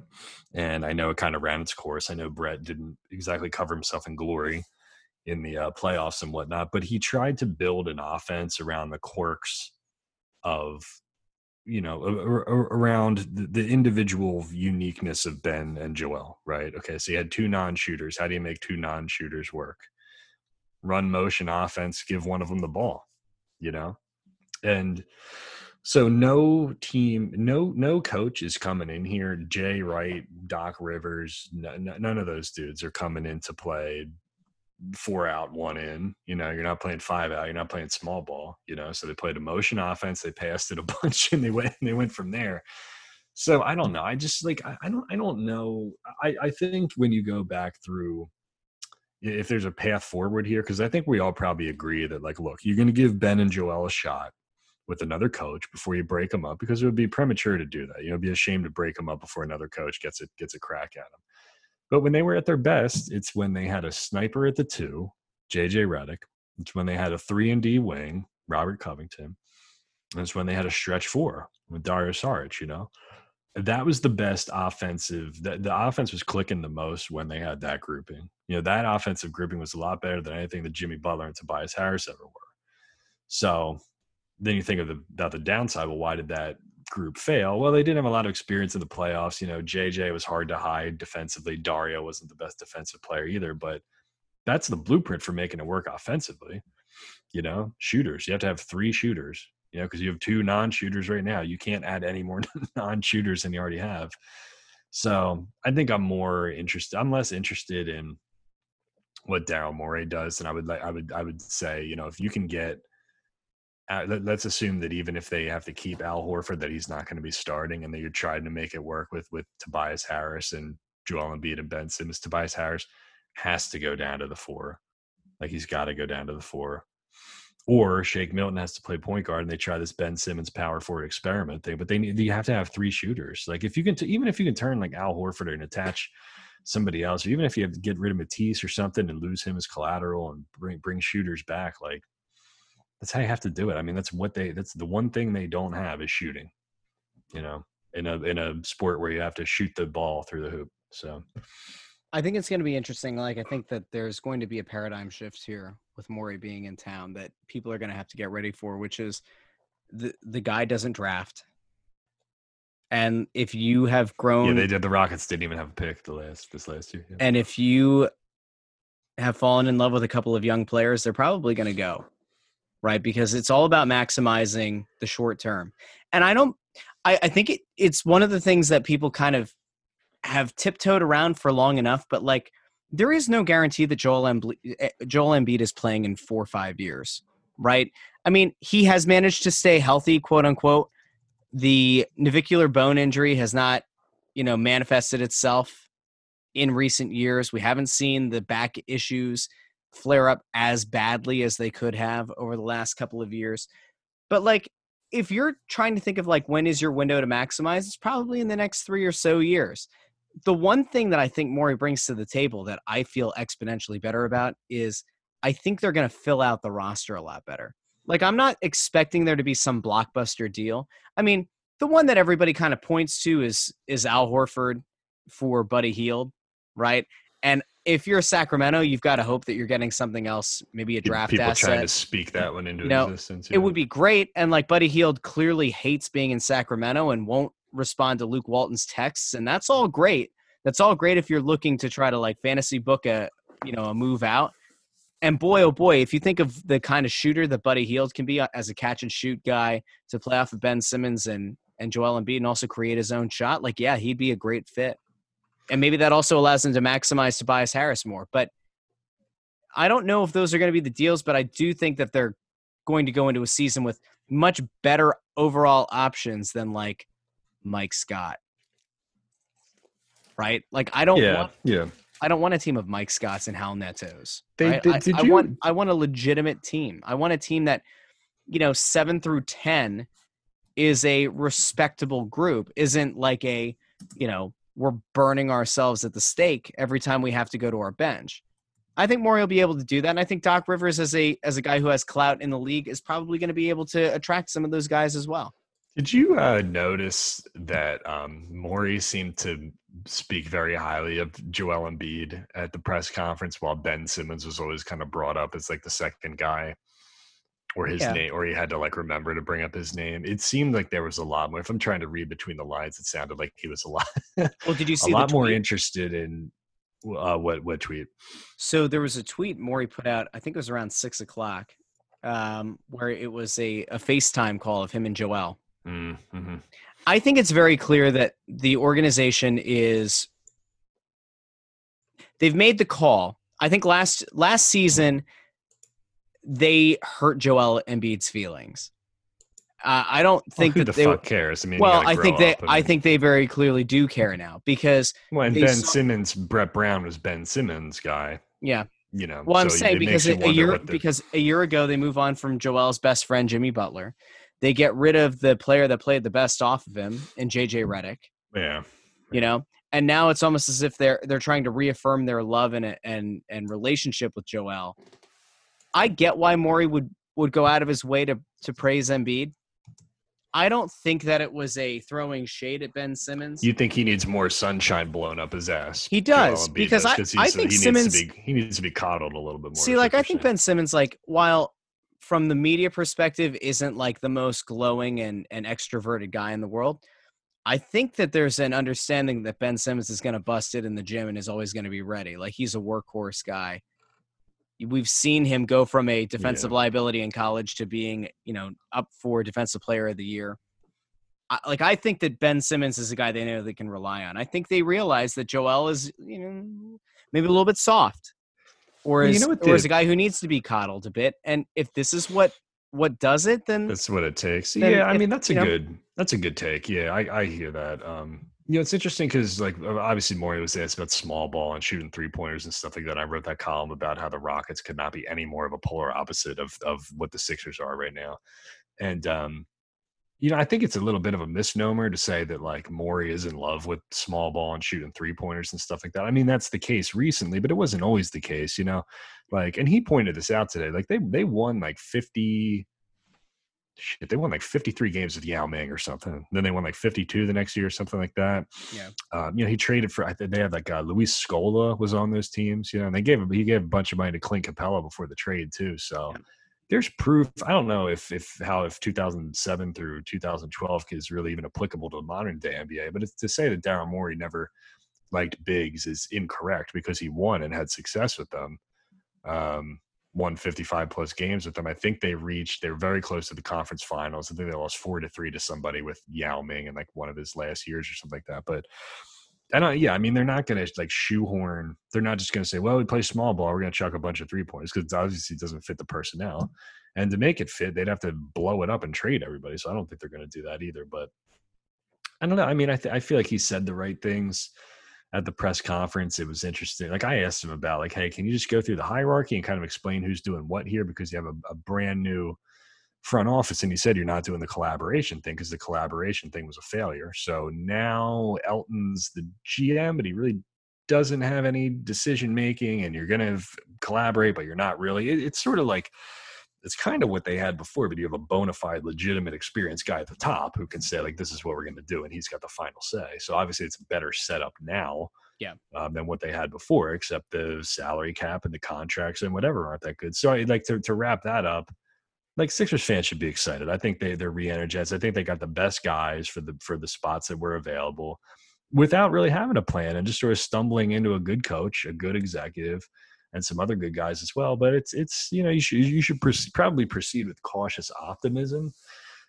and I know it kind of ran its course. I know Brett didn't exactly cover himself in glory in the uh, playoffs and whatnot, but he tried to build an offense around the quirks of, you know, a, a, around the, the individual uniqueness of Ben and Joel, right? Okay, so you had two non-shooters. How do you make two non-shooters work? Run motion offense, give one of them the ball, you know? And so no team, no no coach is coming in here. Jay Wright, Doc Rivers, no, no, none of those dudes are coming in to play four out, one in. You know, you're not playing five out. You're not playing small ball. You know, so they played a motion offense. They passed it a bunch, and they went. And they went from there. So I don't know. I just like I, I don't I don't know. I, I think when you go back through, if there's a path forward here, because I think we all probably agree that, like, look, you're going to give Ben and Joel a shot with another coach before you break them up, because it would be premature to do that. You know, it'd be a shame to break them up before another coach gets a, gets a crack at them. But when they were at their best, it's when they had a sniper at the two, J J Redick. It's when they had a three and D wing, Robert Covington. That's when they had a stretch four with Dario Saric, you know. That was the best offensive. The, the offense was clicking the most when they had that grouping. You know, that offensive grouping was a lot better than anything that Jimmy Butler and Tobias Harris ever were. So then you think of the, about the downside. Well, why did that group fail? Well, they didn't have a lot of experience in the playoffs. You know, J J was hard to hide defensively. Dario wasn't the best defensive player either, but that's the blueprint for making it work offensively. You know, shooters. You have to have three shooters. You know, because you have two non-shooters right now. You can't add any more non-shooters than you already have. So I think I'm more interested. I'm less interested in what Daryl Morey does. And I would like, I would, I would say, you know, if you can get, uh, let, let's assume that even if they have to keep Al Horford, that he's not going to be starting, and that you're trying to make it work with with Tobias Harris and Joel Embiid and Ben Simmons. Tobias Harris has to go down to the four. Like, he's got to go down to the four. Or Shake Milton has to play point guard, and they try this Ben Simmons power forward experiment thing. But they need, you have to have three shooters. Like, if you can, t- even if you can turn like Al Horford and attach somebody else, or even if you have to get rid of Matisse or something and lose him as collateral and bring bring shooters back, like, that's how you have to do it. I mean, that's what they. That's the one thing they don't have is shooting. You know, in a in a sport where you have to shoot the ball through the hoop. So, I think it's going to be interesting. Like, I think that there's going to be a paradigm shift here with Morey being in town that people are going to have to get ready for, which is the the guy doesn't draft. And if you have grown, yeah, they did. The Rockets didn't even have a pick the last this last year. Yeah. And if you have fallen in love with a couple of young players, they're probably going to go, right? Because it's all about maximizing the short term. And I don't. I, I think it, it's one of the things that people kind of have tiptoed around for long enough, but like, there is no guarantee that Joel Embiid, Joel Embiid is playing in four or five years, right? I mean, he has managed to stay healthy, quote unquote. The navicular bone injury has not, you know, manifested itself in recent years. We haven't seen the back issues flare up as badly as they could have over the last couple of years. But like, if you're trying to think of like, when is your window to maximize, it's probably in the next three or so years. The one thing that I think Morey brings to the table that I feel exponentially better about is I think they're going to fill out the roster a lot better. Like, I'm not expecting there to be some blockbuster deal. I mean, the one that everybody kind of points to is, is Al Horford for Buddy Hield, right? And if you're Sacramento, you've got to hope that you're getting something else, maybe a draft People asset. People trying to speak that one into you know, existence. Yeah. It would be great. And like, Buddy Hield clearly hates being in Sacramento and won't respond to Luke Walton's texts, and that's all great. That's all great if you're looking to try to like fantasy book a, you know, a move out. And boy, oh boy, if you think of the kind of shooter that Buddy Hield can be as a catch and shoot guy to play off of Ben Simmons and and Joel Embiid and also create his own shot, like, yeah, he'd be a great fit. And maybe that also allows him to maximize Tobias Harris more. But I don't know if those are going to be the deals, but I do think that they're going to go into a season with much better overall options than like Mike Scott, right? Like, I don't yeah, want yeah. I don't want a team of Mike Scotts and Hal Nettos. They, right? did, I, did I you... want I want a legitimate team. I want a team that, you know, seven through ten is a respectable group, isn't like a, you know, we're burning ourselves at the stake every time we have to go to our bench. I think Morey will be able to do that, and I think Doc Rivers, as a as a guy who has clout in the league, is probably going to be able to attract some of those guys as well. Did you uh, notice that um, Morey seemed to speak very highly of Joel Embiid at the press conference, while Ben Simmons was always kind of brought up as like the second guy, or his yeah. name, or he had to like remember to bring up his name? It seemed like there was a lot more. If I'm trying to read between the lines, it sounded like he was a lot. Well, did you see a lot more interested in uh, what what tweet? So there was a tweet Morey put out. I think it was around six o'clock, um, where it was a a FaceTime call of him and Joel. Mm-hmm. I think it's very clear that the organization is they've made the call. I think last last season they hurt Joel Embiid's feelings. Uh, I don't think well, who that the they fuck were, cares. I mean, well, I think they up, I, mean. I think they very clearly do care now because well, and Ben saw, Simmons, Brett Brown was Ben Simmons' guy. Yeah, you know. Well, so I'm saying because a year because a year ago they move on from Joel's best friend Jimmy Butler. They get rid of the player that played the best off of him in J J Redick. Yeah. You know, and now it's almost as if they're they're trying to reaffirm their love and and and relationship with Joel. I get why Morey would, would go out of his way to to praise Embiid. I don't think that it was a throwing shade at Ben Simmons. You think he needs more sunshine blown up his ass? He does, because I, I think he Simmons needs to be, he needs to be coddled a little bit more. See, like I think Ben Simmons, like while from the media perspective, isn't like the most glowing and, and extroverted guy in the world. I think that there's an understanding that Ben Simmons is going to bust it in the gym and is always going to be ready. Like he's a workhorse guy. We've seen him go from a defensive yeah. liability in college to being, you know, up for defensive player of the year. I, like, I think that Ben Simmons is a guy they know they can rely on. I think they realize that Joel is, you know, maybe a little bit soft or is, you know or is a guy who needs to be coddled a bit. And if this is what, what does it, then that's what it takes. Yeah. If, I mean, that's a good, know? that's a good take. Yeah. I, I hear that. Um, You know, it's interesting because, like, obviously Morey was asked about small ball and shooting three-pointers and stuff like that. I wrote that column about how the Rockets could not be any more of a polar opposite of of what the Sixers are right now. And, um, you know, I think it's a little bit of a misnomer to say that, like, Morey is in love with small ball and shooting three-pointers and stuff like that. I mean, that's the case recently, but it wasn't always the case, you know. Like, and he pointed this out today. Like, they, they won, like, fifty – Shit, they won like fifty-three games with Yao Ming or something. Then they won like fifty-two the next year or something like that. Yeah. Um, you know, he traded for, I think they had like uh, Luis Scola was on those teams, you know, and they gave him, he gave a bunch of money to Clint Capella before the trade too. So yeah. There's proof. I don't know if, if how, if two thousand seven through two thousand twelve is really even applicable to the modern day N B A, but it's to say that Daryl Morey never liked bigs is incorrect because he won and had success with them. Um, won fifty-five plus games with them. I think they reached, they were very close to the conference finals. I think they lost four to three to somebody with Yao Ming in like one of his last years or something like that. But I don't, yeah, I mean, they're not going to like shoehorn. They're not just going to say, well, we play small ball. We're going to chuck a bunch of three pointers because obviously it doesn't fit the personnel. And to make it fit, they'd have to blow it up and trade everybody. So I don't think they're going to do that either, but I don't know. I mean, I th- I feel like he said the right things at the press conference. It was interesting. Like I asked him about like, hey, can you just go through the hierarchy and kind of explain who's doing what here? Because you have a, a brand new front office. And he said, you're not doing the collaboration thing because the collaboration thing was a failure. So now Elton's the G M, but he really doesn't have any decision-making and you're going to collaborate, but you're not really, it, it's sort of like, it's kind of what they had before, but you have a bona fide, legitimate, experienced guy at the top who can say, like, this is what we're going to do, and he's got the final say. So, obviously, it's a better setup now yeah. um, than what they had before, except the salary cap and the contracts and whatever aren't that good. So, I'd like to, to wrap that up. Like, Sixers fans should be excited. I think they, they're re-energized. I think they got the best guys for the for the spots that were available without really having a plan and just sort of stumbling into a good coach, a good executive, and some other good guys as well. But it's, it's you know, you should you should proceed, probably proceed with cautious optimism.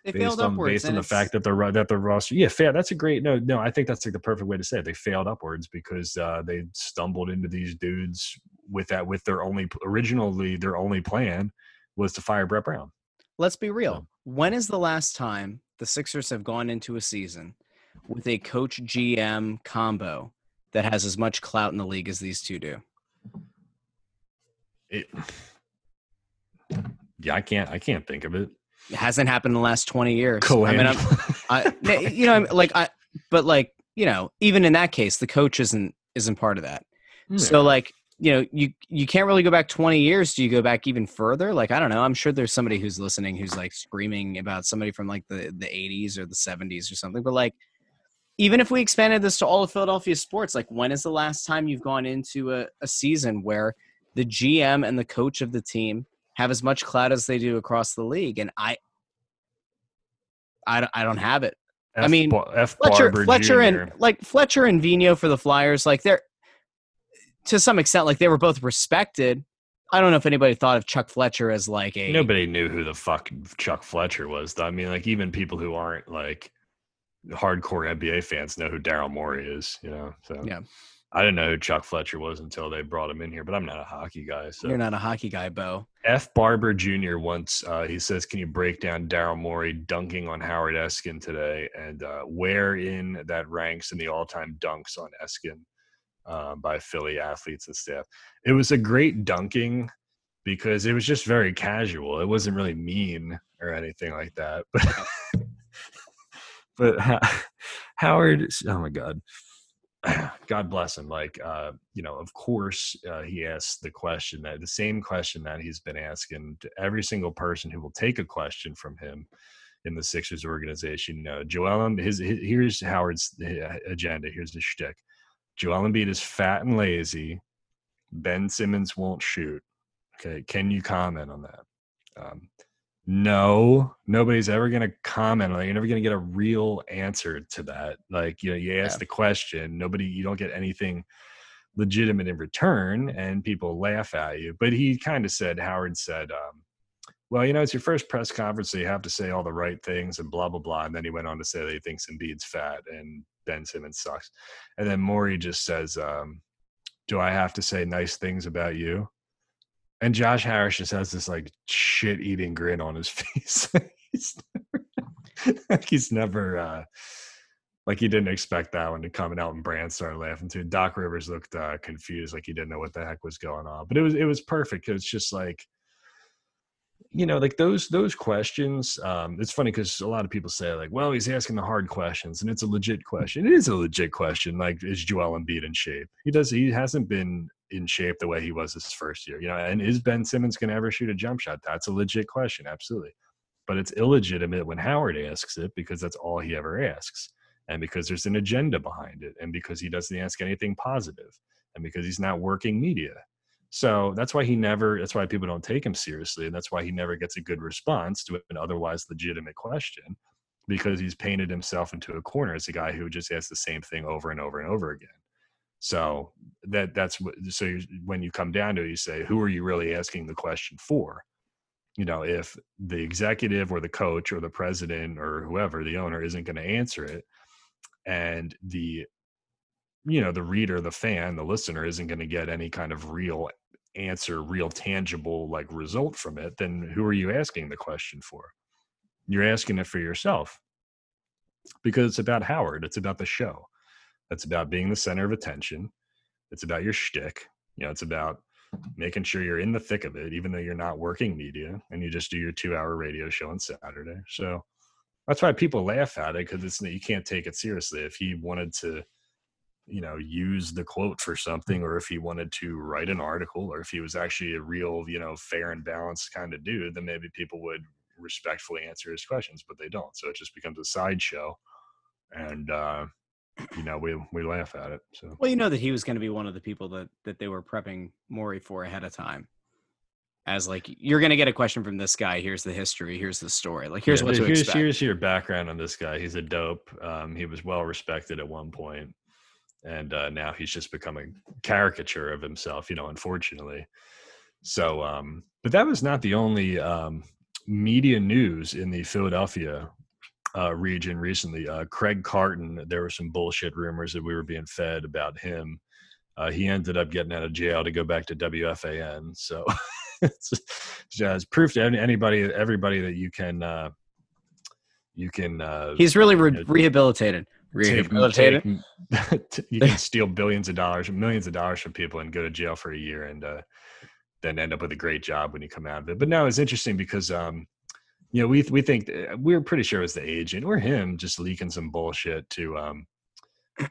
They failed on, upwards. Based on the fact that the, that the roster – yeah, fair, that's a great – no, no, I think that's like the perfect way to say it. They failed upwards because uh, they stumbled into these dudes with that, with their only – originally their only plan was to fire Brett Brown. Let's be real. So, when is the last time the Sixers have gone into a season with a coach-G M combo that has as much clout in the league as these two do? It, yeah, I can't. I can't think of it. It hasn't happened in the last twenty years. Cool. I mean, I'm, I, you know, I'm, like I, but like you know, even in that case, the coach isn't isn't part of that. Yeah. So like you know, you you can't really go back twenty years. Do you go back even further? Like I don't know. I'm sure there's somebody who's listening who's like screaming about somebody from like the the eighties or the seventies or something. But like even if we expanded this to all of Philadelphia sports, like when is the last time you've gone into a, a season where the G M and the coach of the team have as much clout as they do across the league? And I, I, I don't have it. F, I mean, F Fletcher, Fletcher and like Fletcher and Vino for the Flyers, like they're to some extent, like they were both respected. I don't know if anybody thought of Chuck Fletcher as like a, nobody knew who the fuck Chuck Fletcher was. I mean, like even people who aren't like hardcore N B A fans know who Daryl Morey is, you know? So yeah. I didn't know who Chuck Fletcher was until they brought him in here, but I'm not a hockey guy. So. You're not a hockey guy, Bo. F. Barber Junior once, uh, he says, can you break down Daryl Morey dunking on Howard Eskin today? And uh, where in that ranks in the all-time dunks on Eskin uh, by Philly athletes and staff? It was a great dunking because it was just very casual. It wasn't really mean or anything like that. But, but uh, Howard, oh, my God. God bless him. Like, uh, you know, of course uh, he asked the question that the same question that he's been asking to every single person who will take a question from him in the Sixers organization. Uh, Joel Embiid, his, his, here's Howard's agenda. Here's the shtick. Joel Embiid is fat and lazy. Ben Simmons won't shoot. Okay, can you comment on that? Um, no, nobody's ever going to comment. Like, you're never going to get a real answer to that. Like, you know, you ask yeah. the question, nobody, you don't get anything legitimate in return, and people laugh at you. But he kind of said, Howard said, um, well, you know, it's your first press conference, so you have to say all the right things and blah, blah, blah. And then he went on to say that he thinks Embiid's fat and Ben Simmons sucks. And then Morey just says, um, do I have to say nice things about you? And Josh Harris just has this, like, shit-eating grin on his face. he's never, like, he's never uh, – like, he didn't expect that one to come, and Elton Brand started laughing too. Doc Rivers looked uh, confused, like he didn't know what the heck was going on. But it was it was perfect. It's just like, you know, like those those questions um, – it's funny because a lot of people say, like, well, he's asking the hard questions, and it's a legit question. It is a legit question, like, is Joel Embiid in shape? He does. He hasn't been – in shape the way he was his first year, you know, and is Ben Simmons going to ever shoot a jump shot? That's a legit question. Absolutely. But it's illegitimate when Howard asks it, because that's all he ever asks. And because there's an agenda behind it. And because he doesn't ask anything positive, and because he's not working media. So that's why he never, that's why people don't take him seriously. And that's why he never gets a good response to an otherwise legitimate question, because he's painted himself into a corner as a guy who just asks the same thing over and over and over again. So that that's what, so you, when you come down to it, you say, who are you really asking the question for? You know, if the executive or the coach or the president or whoever, the owner, isn't going to answer it, and the, you know, the reader, the fan, the listener isn't going to get any kind of real answer, real tangible, like, result from it, then who are you asking the question for? You're asking it for yourself, because it's about Howard. It's about the show. It's about being the center of attention. It's about your shtick. You know, it's about making sure you're in the thick of it, even though you're not working media, and you just do your two-hour radio show on Saturday. So that's why people laugh at it, because it's, you can't take it seriously. If he wanted to, you know, use the quote for something, or if he wanted to write an article, or if he was actually a real, you know, fair and balanced kind of dude, then maybe people would respectfully answer his questions, but they don't. So it just becomes a sideshow, and uh, you know, we we laugh at it. So, well, you know that he was going to be one of the people that that they were prepping Morey for ahead of time, as like, you're going to get a question from this guy. Here's the history. Here's the story. Like, here's yeah, what to here's, expect. Here's your background on this guy. He's a dope. Um, he was well respected at one point, and uh, now he's just become a caricature of himself. You know, unfortunately. So, um, but that was not the only um, media news in the Philadelphia Uh, region recently. uh, Craig Carton, there were some bullshit rumors that we were being fed about him. Uh, he ended up getting out of jail to go back to W F A N. So it's, it's proof to anybody, everybody that you can, uh, you can, uh, he's really re- you know, rehabilitated, rehabilitated. Take, take, you can steal billions of dollars, millions of dollars from people and go to jail for a year, and uh, then end up with a great job when you come out of it. But no, it's interesting because, um, you know, we we think we were pretty sure it was the agent or him just leaking some bullshit to um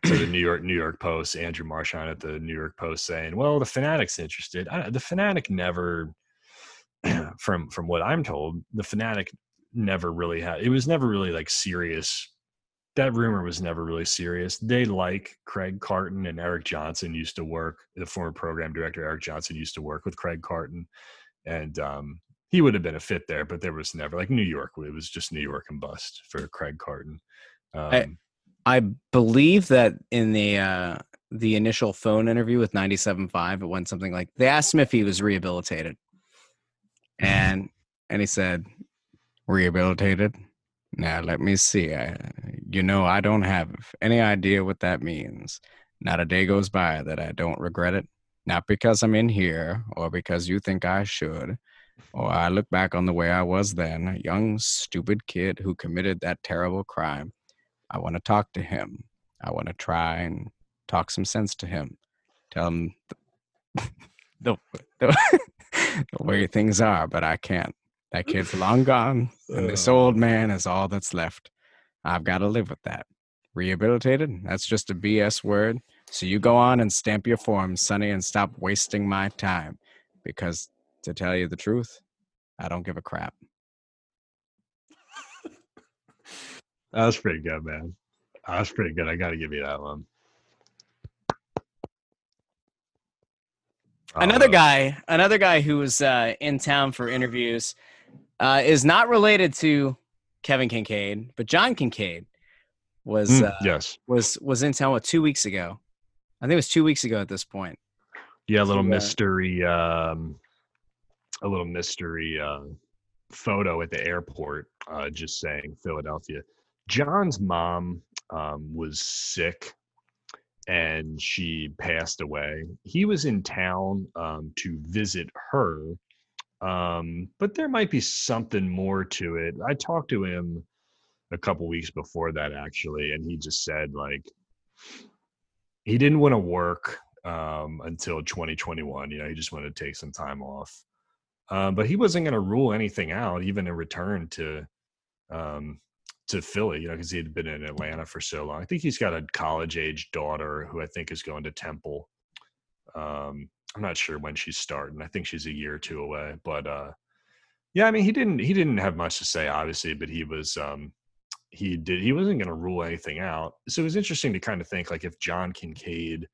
to the New York New York Post. Andrew Marchand at the New York Post saying, "Well, the Fanatic's interested." I, the Fanatic never, from from what I'm told, the Fanatic never really had. It was never really like serious. That rumor was never really serious. They, like Craig Carton and Eric Johnson, used to work. The former program director Eric Johnson used to work with Craig Carton, and um. He would have been a fit there, but there was never, like, New York. It was just New York and bust for Craig Carton. Um, I, I believe that in the uh, the initial phone interview with ninety-seven point five, it went something like, they asked him if he was rehabilitated. And and he said, rehabilitated? Now, let me see. I, you know, I don't have any idea what that means. Not a day goes by that I don't regret it. Not because I'm in here or because you think I should. Or oh, I look back on the way I was then, a young, stupid kid who committed that terrible crime. I want to talk to him. I want to try and talk some sense to him. Tell him the, the, the, the way things are, but I can't. That kid's long gone, and this old man is all that's left. I've got to live with that. Rehabilitated? That's just a B S word. So you go on and stamp your form, Sonny, and stop wasting my time, because... to tell you the truth, I don't give a crap. That was pretty good, man. That was pretty good. I got to give you that one. Another uh, guy, another guy who was uh, in town for interviews uh, is not related to Kevin Kincaid, but John Kincaid was mm, uh, yes was was in town what, two weeks ago. I think it was two weeks ago at this point. Yeah, a little so, mystery, uh, um, a little mystery uh, photo at the airport. Uh, just saying, Philadelphia. John's mom um, was sick, and she passed away. He was in town um, to visit her, um, but there might be something more to it. I talked to him a couple weeks before that, actually, and he just said, like, he didn't want to work um, until twenty twenty-one. You know, he just wanted to take some time off. Uh, but he wasn't going to rule anything out, even in return to um, – to Philly, you know, because he had been in Atlanta for so long. I think he's got a college-age daughter who I think is going to Temple. Um, I'm not sure when she's starting. I think she's a year or two away. But uh, yeah, I mean, he didn't he didn't have much to say, obviously, but he was um, he did he wasn't going to rule anything out. So it was interesting to kind of think, like, if John Kincaid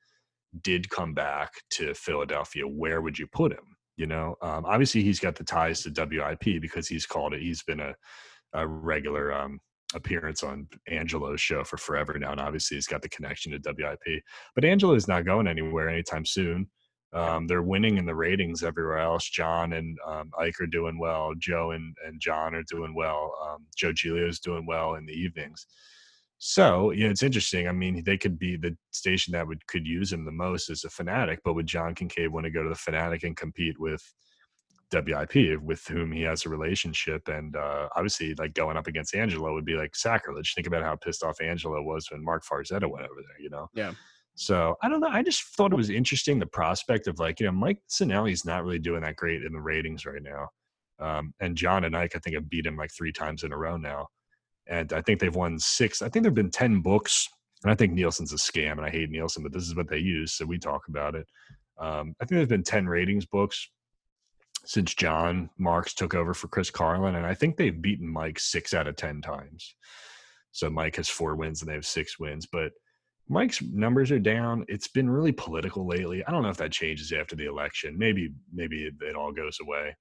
did come back to Philadelphia, where would you put him? You know, um, obviously he's got the ties to W I P because he's called it. He's been a a regular. Um, appearance on Angelo's show for forever now, and obviously he's got the connection to W I P, but Angelo is not going anywhere anytime soon. Um, they're winning in the ratings everywhere else. John and um, Ike are doing well. Joe and, and John are doing well. Um, Joe Giglio is doing well in the evenings. So, you know, it's interesting. I mean, they could be the station that would could use him the most is a Fanatic, but would John Kincaid want to go to the Fanatic and compete with W I P, with whom he has a relationship? And uh, obviously, like, going up against Angelo would be like sacrilege. Think about how pissed off Angelo was when Mark Farzetta went over there, you know? Yeah. So I don't know. I just thought it was interesting, the prospect of, like, you know, Mike Cinelli's not really doing that great in the ratings right now. Um, and John and Ike, I think, have beat him like three times in a row now. And I think they've won six. I think there've been ten books. And I think Nielsen's a scam, and I hate Nielsen, but this is what they use, so we talk about it. Um, I think there's been ten ratings books since John Marks took over for Chris Carlin. And I think they've beaten Mike six out of ten times. So Mike has four wins and they have six wins, but Mike's numbers are down. It's been really political lately. I don't know if that changes after the election. Maybe, maybe it, it all goes away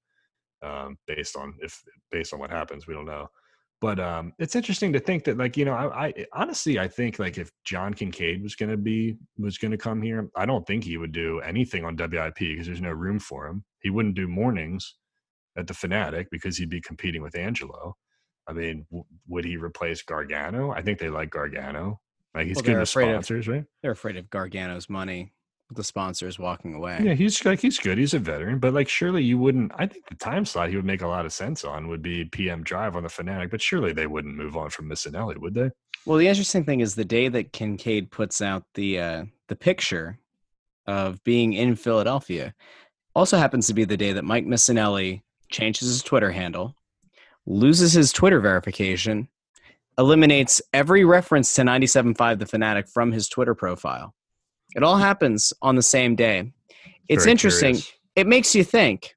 um, based on if based on what happens, we don't know. But um, it's interesting to think that, like, you know, I, I honestly, I think, like, if John Kincaid was going to be, was going to come here, I don't think he would do anything on W I P because there's no room for him. He wouldn't do mornings at the Fanatic because he'd be competing with Angelo. I mean, w- would he replace Gargano? I think they like Gargano. Like, he's well, good with sponsors, of, right? They're afraid of Gargano's money. The sponsors walking away. Yeah, he's like he's good. He's a veteran, but, like, surely you wouldn't. I think the time slot he would make a lot of sense on would be P M drive on the Fanatic, but surely they wouldn't move on from Missinelli, would they? Well, the interesting thing is the day that Kincaid puts out the uh, the picture of being in Philadelphia also happens to be the day that Mike Missinelli changes his Twitter handle, loses his Twitter verification, eliminates every reference to ninety-seven point five the Fanatic from his Twitter profile. It all happens on the same day. It's Very interesting. Curious. It makes you think.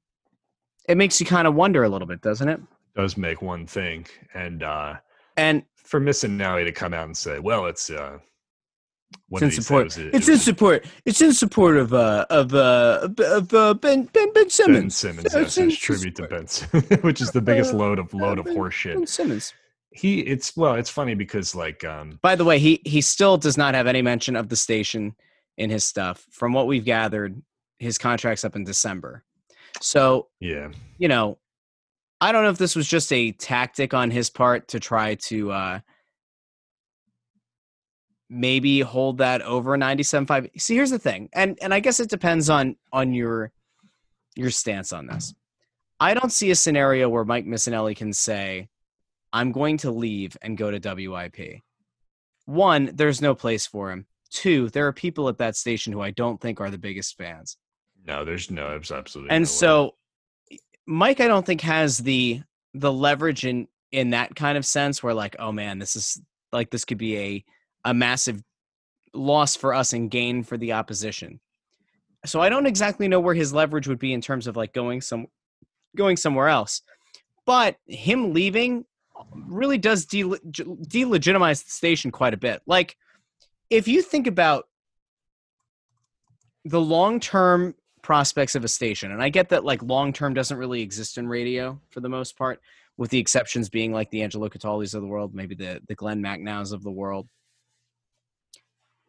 It makes you kind of wonder a little bit, doesn't it? It does make one think. And uh, and for Missinelli to come out and say, "Well, it's uh, it's in support. It was, it, it's it in was, support. It's in support of uh, of uh, of uh, Ben Ben Ben Simmons. Ben Simmons. Yes, it's tribute to Ben Simmons, which is the biggest load of load of horseshit. Ben Simmons." He it's well, it's funny because, like, um, by the way, he he still does not have any mention of the station in his stuff. From what we've gathered, his contract's up in December. So, yeah, you know, I don't know if this was just a tactic on his part to try to uh, maybe hold that over ninety-seven point five. See, here's the thing, and and I guess it depends on on your your stance on this. I don't see a scenario where Mike Missinelli can say, "I'm going to leave and go to W I P." One, there's no place for him. Two, there are people at that station who I don't think are the biggest fans. No, there's no, it's absolutely. And no so way. Mike, I don't think, has the, the leverage in, in that kind of sense where, like, oh man, this is like, this could be a, a massive loss for us and gain for the opposition. So I don't exactly know where his leverage would be in terms of, like, going some, going somewhere else, but him leaving really does del- delegitimize the station quite a bit. Like, if you think about the long-term prospects of a station, and I get that, like, long-term doesn't really exist in radio for the most part, with the exceptions being like the Angelo Cataldi's of the world, maybe the, the Glenn Macnows of the world.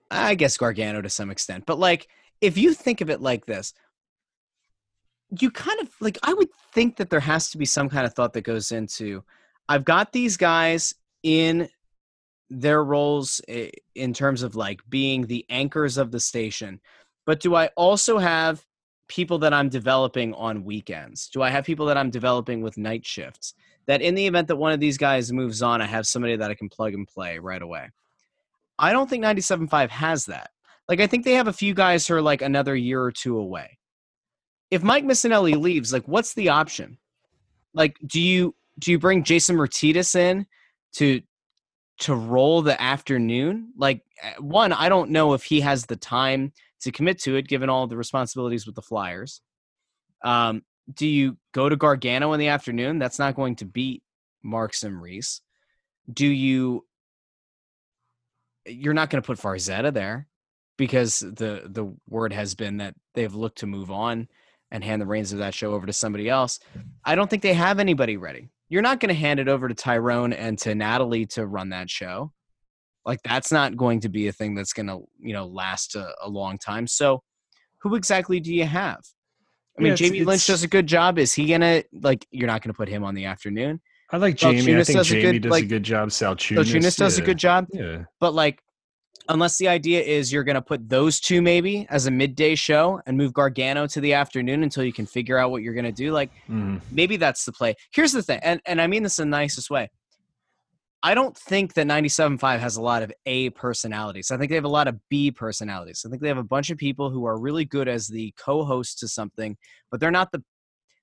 I guess Gargano to some extent. But, like, if you think of it like this, you kind of, like, I would think that there has to be some kind of thought that goes into, I've got these guys in their roles in terms of, like, being the anchors of the station, but do I also have people that I'm developing on weekends? Do I have people that I'm developing with night shifts? That in the event that one of these guys moves on, I have somebody that I can plug and play right away. I don't think ninety-seven point five has that. Like, I think they have a few guys who are, like, another year or two away. If Mike Missinelli leaves, like, what's the option? Like, do you do you bring Jason Mertidis in to to roll the afternoon? Like, one, I don't know if he has the time to commit to it, given all the responsibilities with the Flyers. Um, do you go to Gargano in the afternoon? That's not going to beat Markstrom Reese. Do you – you're not going to put Farzetta there because the, the word has been that they've looked to move on and hand the reins of that show over to somebody else. I don't think they have anybody ready. You're not going to hand it over to Tyrone and to Natalie to run that show. Like, that's not going to be a thing that's going to, you know, last a, a long time. So who exactly do you have? I mean, yeah, it's, Jamie it's, Lynch does a good job. Is he going to, like, you're not going to put him on the afternoon. I like Jamie. I think Jamie does a good job. Salchunas does a good job. Yeah. But, like, unless the idea is you're going to put those two maybe as a midday show and move Gargano to the afternoon until you can figure out what you're going to do. Like, mm. maybe that's the play. Here's the thing. And, and I mean this in the nicest way. I don't think that ninety-seven point five has a lot of A personalities. I think they have a lot of B personalities. I think they have a bunch of people who are really good as the co-host to something, but they're not the,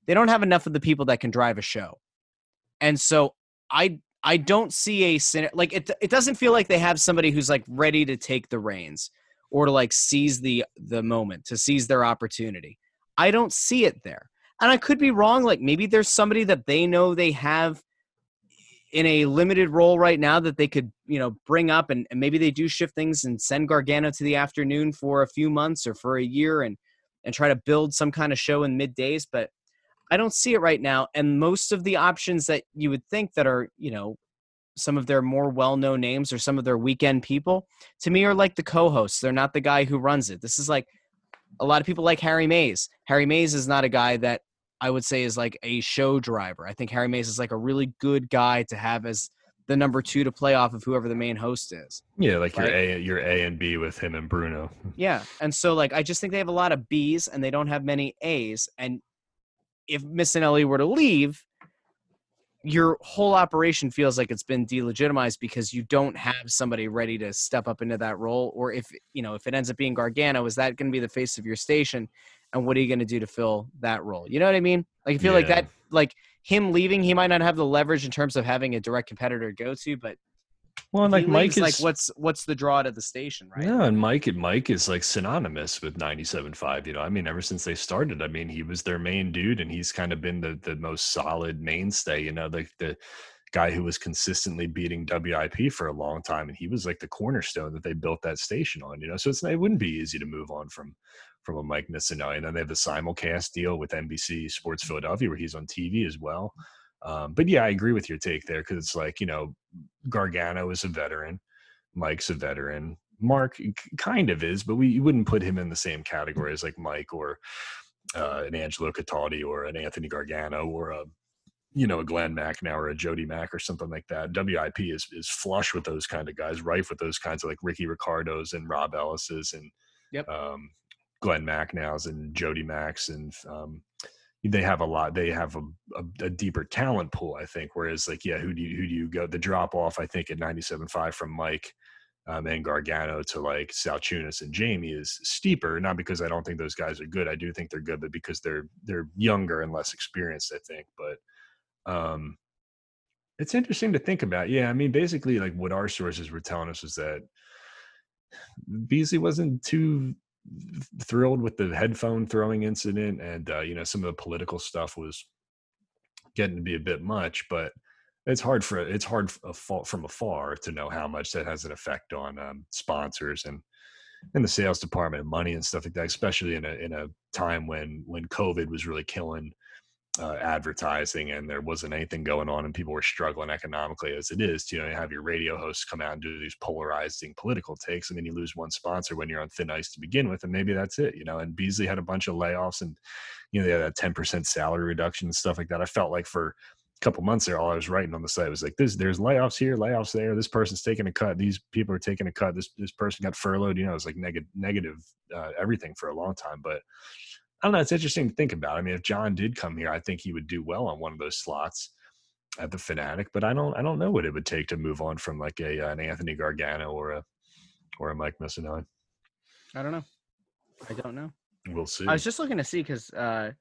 they don't have enough of the people that can drive a show. And so I, I don't see a, like, it, it doesn't feel like they have somebody who's, like, ready to take the reins or to, like, seize the, the moment, to seize their opportunity. I don't see it there. And I could be wrong. Like, maybe there's somebody that they know they have in a limited role right now that they could, you know, bring up, and, and maybe they do shift things and send Gargano to the afternoon for a few months or for a year and, and try to build some kind of show in middays. But I don't see it right now. And most of the options that you would think that are, you know, some of their more well-known names or some of their weekend people, to me, are like the co-hosts. They're not the guy who runs it. This is like a lot of people like Harry Mays. Harry Mays is not a guy that I would say is like a show driver. I think Harry Mays is like a really good guy to have as the number two to play off of whoever the main host is. Yeah, like, right? your A, your A and B with him and Bruno. Yeah, and so, like, I just think they have a lot of B's and they don't have many A's. And if Missinelli were to leave, your whole operation feels like it's been delegitimized because you don't have somebody ready to step up into that role. Or if, you know, if it ends up being Gargano, is that going to be the face of your station? And what are you going to do to fill that role? You know what I mean? Like, I feel yeah. like that, like, him leaving, he might not have the leverage in terms of having a direct competitor to go to, but well, and like leaves, Mike is like, what's what's the draw to the station, right? Yeah, and Mike and Mike is like synonymous with ninety-seven point five. You know, I mean, ever since they started, I mean, he was their main dude, and he's kind of been the the most solid mainstay. You know, like the, the guy who was consistently beating W I P for a long time, and he was like the cornerstone that they built that station on. You know, so it's it wouldn't be easy to move on from. From a Mike Missinelli. And then they have the simulcast deal with N B C Sports Philadelphia where he's on T V as well. Um, but yeah, I agree with your take there, because it's like, you know, Gargano is a veteran. Mike's a veteran. Mark kind of is, but we you wouldn't put him in the same category as like Mike or uh, an Angelo Cataldi or an Anthony Gargano or a, you know, a Glenn Macnow or a Jody Mack or something like that. W I P is, is flush with those kind of guys, rife with those kinds of like Ricky Ricardo's and Rob Ellis's and yep. um Glenn Macnows and Jody Max, and um, they have a lot. They have a, a, a deeper talent pool, I think. Whereas, like, yeah, who do you, who do you go? The drop off, I think, at ninety-seven point five from Mike um, and Gargano to like Salchunas and Jamie is steeper. Not because I don't think those guys are good. I do think they're good, but because they're they're younger and less experienced, I think. But um, it's interesting to think about. Yeah, I mean, basically, like what our sources were telling us was that Beasley wasn't too thrilled with the headphone throwing incident, and uh, you know, some of the political stuff was getting to be a bit much. But it's hard for it's hard from afar to know how much that has an effect on um, sponsors and in the sales department and money and stuff like that, especially in a in a time when when COVID was really killing uh, advertising and there wasn't anything going on and people were struggling economically as it is. To, you know, have your radio hosts come out and do these polarizing political takes, and then you lose one sponsor when you're on thin ice to begin with, and maybe that's it. You know, and Beasley had a bunch of layoffs, and you know they had that ten percent salary reduction and stuff like that. I felt like for couple months there, all I was writing on the site was like, this, there's layoffs here, layoffs there. This person's taking a cut. These people are taking a cut. This this person got furloughed. You know, it was like neg- negative, uh, everything for a long time. But I don't know. It's interesting to think about. I mean, if John did come here, I think he would do well on one of those slots at the Fanatic. But I don't, I don't know what it would take to move on from like a uh, an Anthony Gargano or a or a Mike Missinelli. I don't know. I don't know. We'll see. I was just looking to see because. Uh...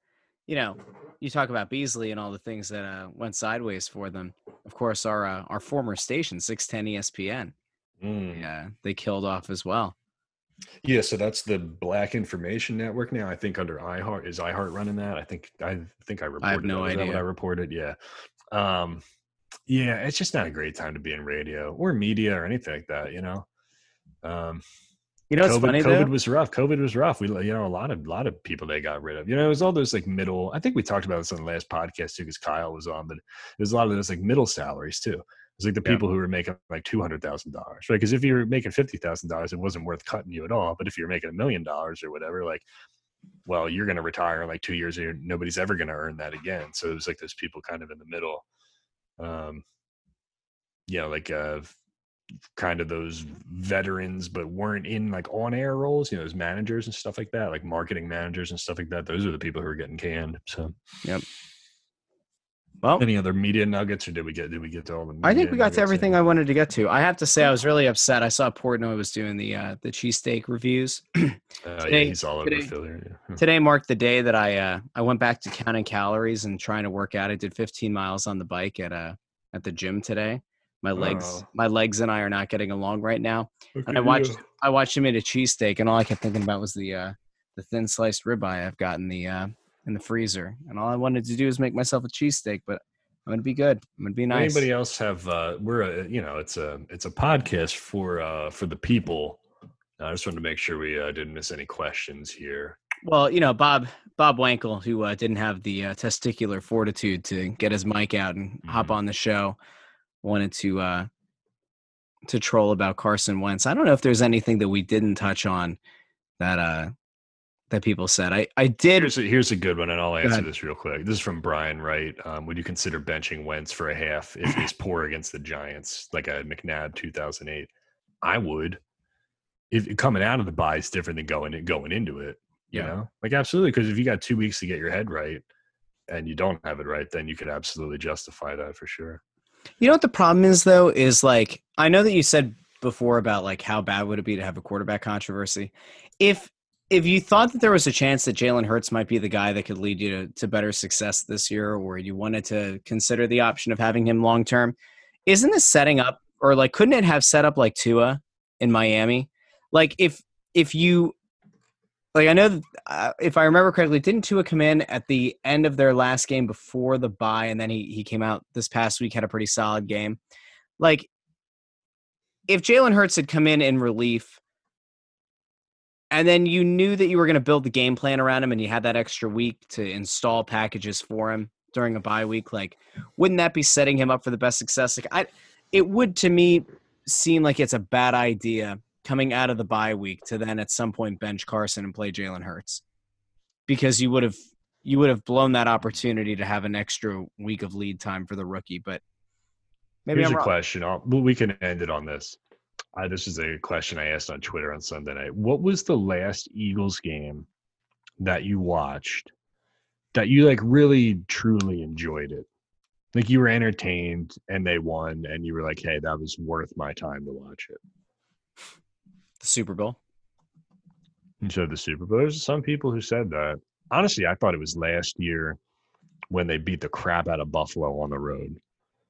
You know, you talk about Beasley and all the things that uh, went sideways for them. Of course, our uh, our former station, six ten E S P N, mm. yeah, they killed off as well. Yeah, so that's the Black Information Network now. I think under iHeart is iHeart running that. I think I think I reported. I have no that. idea. Is that what I reported? Yeah, um, yeah. It's just not a great time to be in radio or media or anything like that. You know. Um, You know, it's funny though. COVID was rough. COVID was rough. We, you know, a lot of, lot of people they got rid of. You know, it was all those like middle. I think we talked about this on the last podcast too, because Kyle was on. But there's a lot of those like middle salaries too. It's like the people yeah. who were making like two hundred thousand dollars, right? Because if you were making fifty thousand dollars, it wasn't worth cutting you at all. But if you're making a million dollars or whatever, like, well, you're going to retire in like two years, and nobody's ever going to earn that again. So it was like those people kind of in the middle. Um, yeah, like uh. kind of those veterans but weren't in like on-air roles, you know, as managers and stuff like that, like marketing managers and stuff like that. Those are the people who are getting canned. So yep. Well, any other media nuggets, or did we get did we get to all the media I think we got to everything in? I wanted to get to. I have to say I was really upset. I saw Portnoy was doing the uh the cheesesteak reviews. uh, today, yeah, he's all over Philly. Yeah. Today marked the day that I uh I went back to counting calories and trying to work out. I did fifteen miles on the bike at uh at the gym today. My legs, oh. my legs, and I are not getting along right now. Okay, and I watched, yeah. I watched him eat a cheesesteak, and all I kept thinking about was the uh, the thin sliced ribeye I've got in the uh, in the freezer. And all I wanted to do is make myself a cheesesteak, but I'm gonna be good. I'm gonna be nice. Anybody else have? Uh, we're a, you know, it's a it's a podcast for uh, for the people. I just wanted to make sure we uh, didn't miss any questions here. Well, you know, Bob Bob Wankel, who uh, didn't have the uh, testicular fortitude to get his mic out and mm-hmm. hop on the show. Wanted to uh, to troll about Carson Wentz. I don't know if there's anything that we didn't touch on that uh, that people said. I, I did. Here's a, here's a good one, and I'll answer this real quick. This is from Brian Wright. Um, would you consider benching Wentz for a half if he's poor against the Giants, like a McNabb two thousand eight? I would. If coming out of the bye is different than going going into it, you yeah. know, like absolutely. Because if you got two weeks to get your head right, and you don't have it right, then you could absolutely justify that for sure. You know what the problem is, though, is like, I know that you said before about like how bad would it be to have a quarterback controversy. If if you thought that there was a chance that Jalen Hurts might be the guy that could lead you to, to better success this year, or you wanted to consider the option of having him long term, isn't this setting up, or like couldn't it have set up like Tua in Miami? Like if if you like I know that, uh, if I remember correctly, didn't Tua come in at the end of their last game before the bye, and then he he came out this past week, had a pretty solid game. Like, if Jalen Hurts had come in in relief, and then you knew that you were going to build the game plan around him, and you had that extra week to install packages for him during a bye week, like, wouldn't that be setting him up for the best success? Like, I, it would to me seem like it's a bad idea coming out of the bye week to then at some point bench Carson and play Jalen Hurts, because you would have you would have blown that opportunity to have an extra week of lead time for the rookie. But maybe here's I'm a wrong. question. I'll, we can end it on this. Uh, this is a question I asked on Twitter on Sunday night. What was the last Eagles game that you watched that you like really truly enjoyed it? Like you were entertained and they won, and you were like, "Hey, that was worth my time to watch it." The Super Bowl. You said the Super Bowl. There's some people who said that. Honestly, I thought it was last year when they beat the crap out of Buffalo on the road.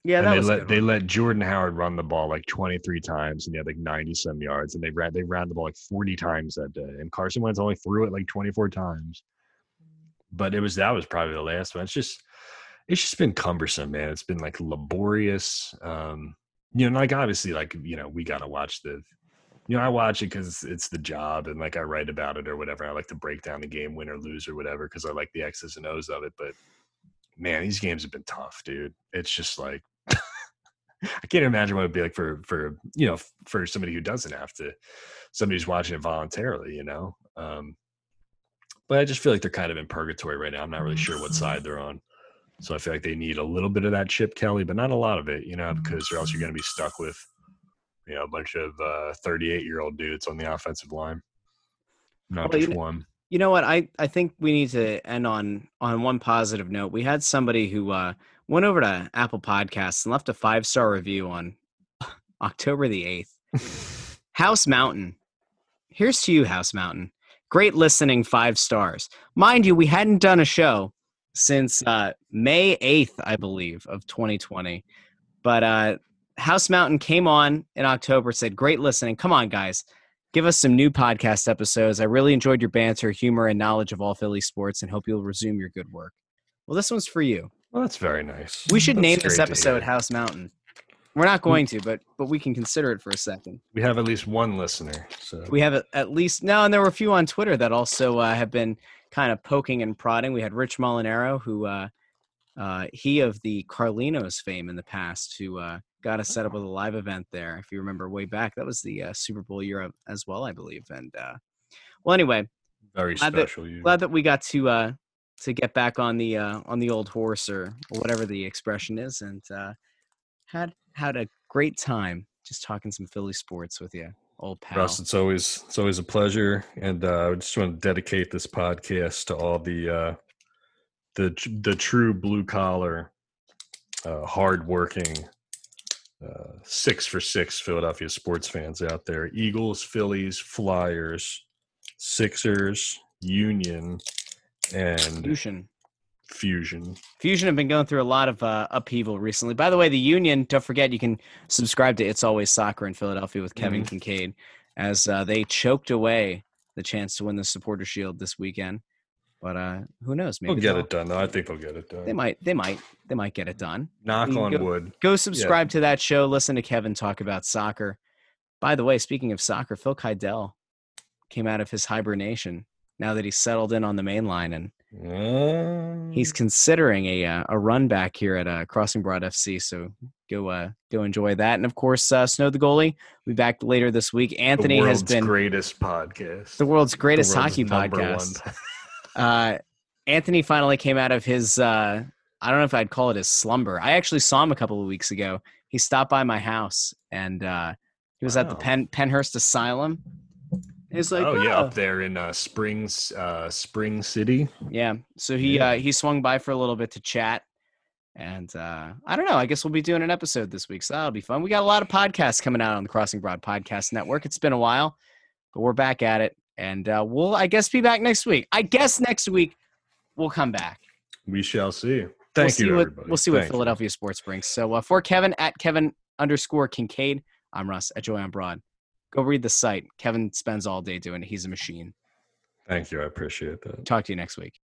Yeah, and that they was let good. They let Jordan Howard run the ball like twenty-three times, and he had like ninety some yards, and they ran they ran the ball like forty times that day, and Carson Wentz only threw it like twenty-four times. But it was that was probably the last one. It's just it's just been cumbersome, man. It's been like laborious. Um, you know, like obviously, like, you know, we got to watch the, you know, I watch it because it's the job and like I write about it or whatever. I like to break down the game, win or lose or whatever, because I like the X's and O's of it. But man, these games have been tough, dude. It's just like, I can't imagine what it'd be like for, for, you know, for somebody who doesn't have to, somebody who's watching it voluntarily, you know? Um, but I just feel like they're kind of in purgatory right now. I'm not really sure what side they're on. So I feel like they need a little bit of that Chip Kelly, but not a lot of it, you know, because or else you're going to be stuck with, you know, a bunch of uh, thirty-eight-year-old dudes on the offensive line. Not well, just you, one. You know what? I, I think we need to end on, on one positive note. We had somebody who uh, went over to Apple Podcasts and left a five-star review on October the eighth. House Mountain. Here's to you, House Mountain. Great listening, five stars. Mind you, we hadn't done a show since uh, May eighth, I believe, of twenty twenty. But uh, House Mountain came on in October, said, great listening. Come on, guys. Give us some new podcast episodes. I really enjoyed your banter, humor, and knowledge of all Philly sports and hope you'll resume your good work. Well, this one's for you. Well, that's very nice. We should that's name this episode House Mountain. We're not going to, but but we can consider it for a second. We have at least one listener. So we have at least no, and there were a few on Twitter that also uh, have been kind of poking and prodding. We had Rich Molinaro, who uh, uh, he of the Carlinos fame in the past, who uh, got us set up with a live event there. If you remember way back, that was the uh, Super Bowl year as well, I believe. And uh, well, anyway, very glad special. That, glad that we got to uh, to get back on the uh, on the old horse or, or whatever the expression is, and uh, had. Had a great time just talking some Philly sports with you, old pal. Russ, it's always it's always a pleasure, and uh, I just want to dedicate this podcast to all the uh, the the true blue collar, uh, hardworking, uh, six for six Philadelphia sports fans out there: Eagles, Phillies, Flyers, Sixers, Union, and Fusion. Fusion. Fusion have been going through a lot of uh, upheaval recently. By the way, the Union, don't forget, you can subscribe to It's Always Soccer in Philadelphia with Kevin mm-hmm. Kincaid as uh, they choked away the chance to win the Supporter Shield this weekend. But uh, who knows? Maybe they'll get it done, though. I think they'll get it done. They might. They might. They might get it done. Knock on go, wood. Go subscribe yeah. to that show. Listen to Kevin talk about soccer. By the way, speaking of soccer, Phil Keidel came out of his hibernation now that he's settled in on the main line and he's considering a uh, a run back here at uh, Crossing Broad F C, so go uh, go enjoy that. And of course, uh, Snow the Goalie. We'll be back later this week. Anthony has been the world's greatest podcast, the world's greatest the world's hockey podcast. uh, Anthony finally came out of his uh, I don't know if I'd call it his slumber. I actually saw him a couple of weeks ago. He stopped by my house, and uh, he was wow. at the Pen- Pennhurst Asylum. It's like, oh, oh yeah, up there in uh, Springs, uh, Spring City. Yeah, so he yeah. Uh, he swung by for a little bit to chat, and uh, I don't know. I guess we'll be doing an episode this week, so that'll be fun. We got a lot of podcasts coming out on the Crossing Broad Podcast Network. It's been a while, but we're back at it, and uh, we'll I guess be back next week. I guess next week we'll come back. We shall see. Thank we'll you, see what, everybody. We'll see Thank what Philadelphia you. Sports brings. So uh, for Kevin at Kevin underscore Kincaid, I'm Russ at Joy On Broad. Go read the site. Kevin spends all day doing it. He's a machine. Thank you. I appreciate that. Talk to you next week.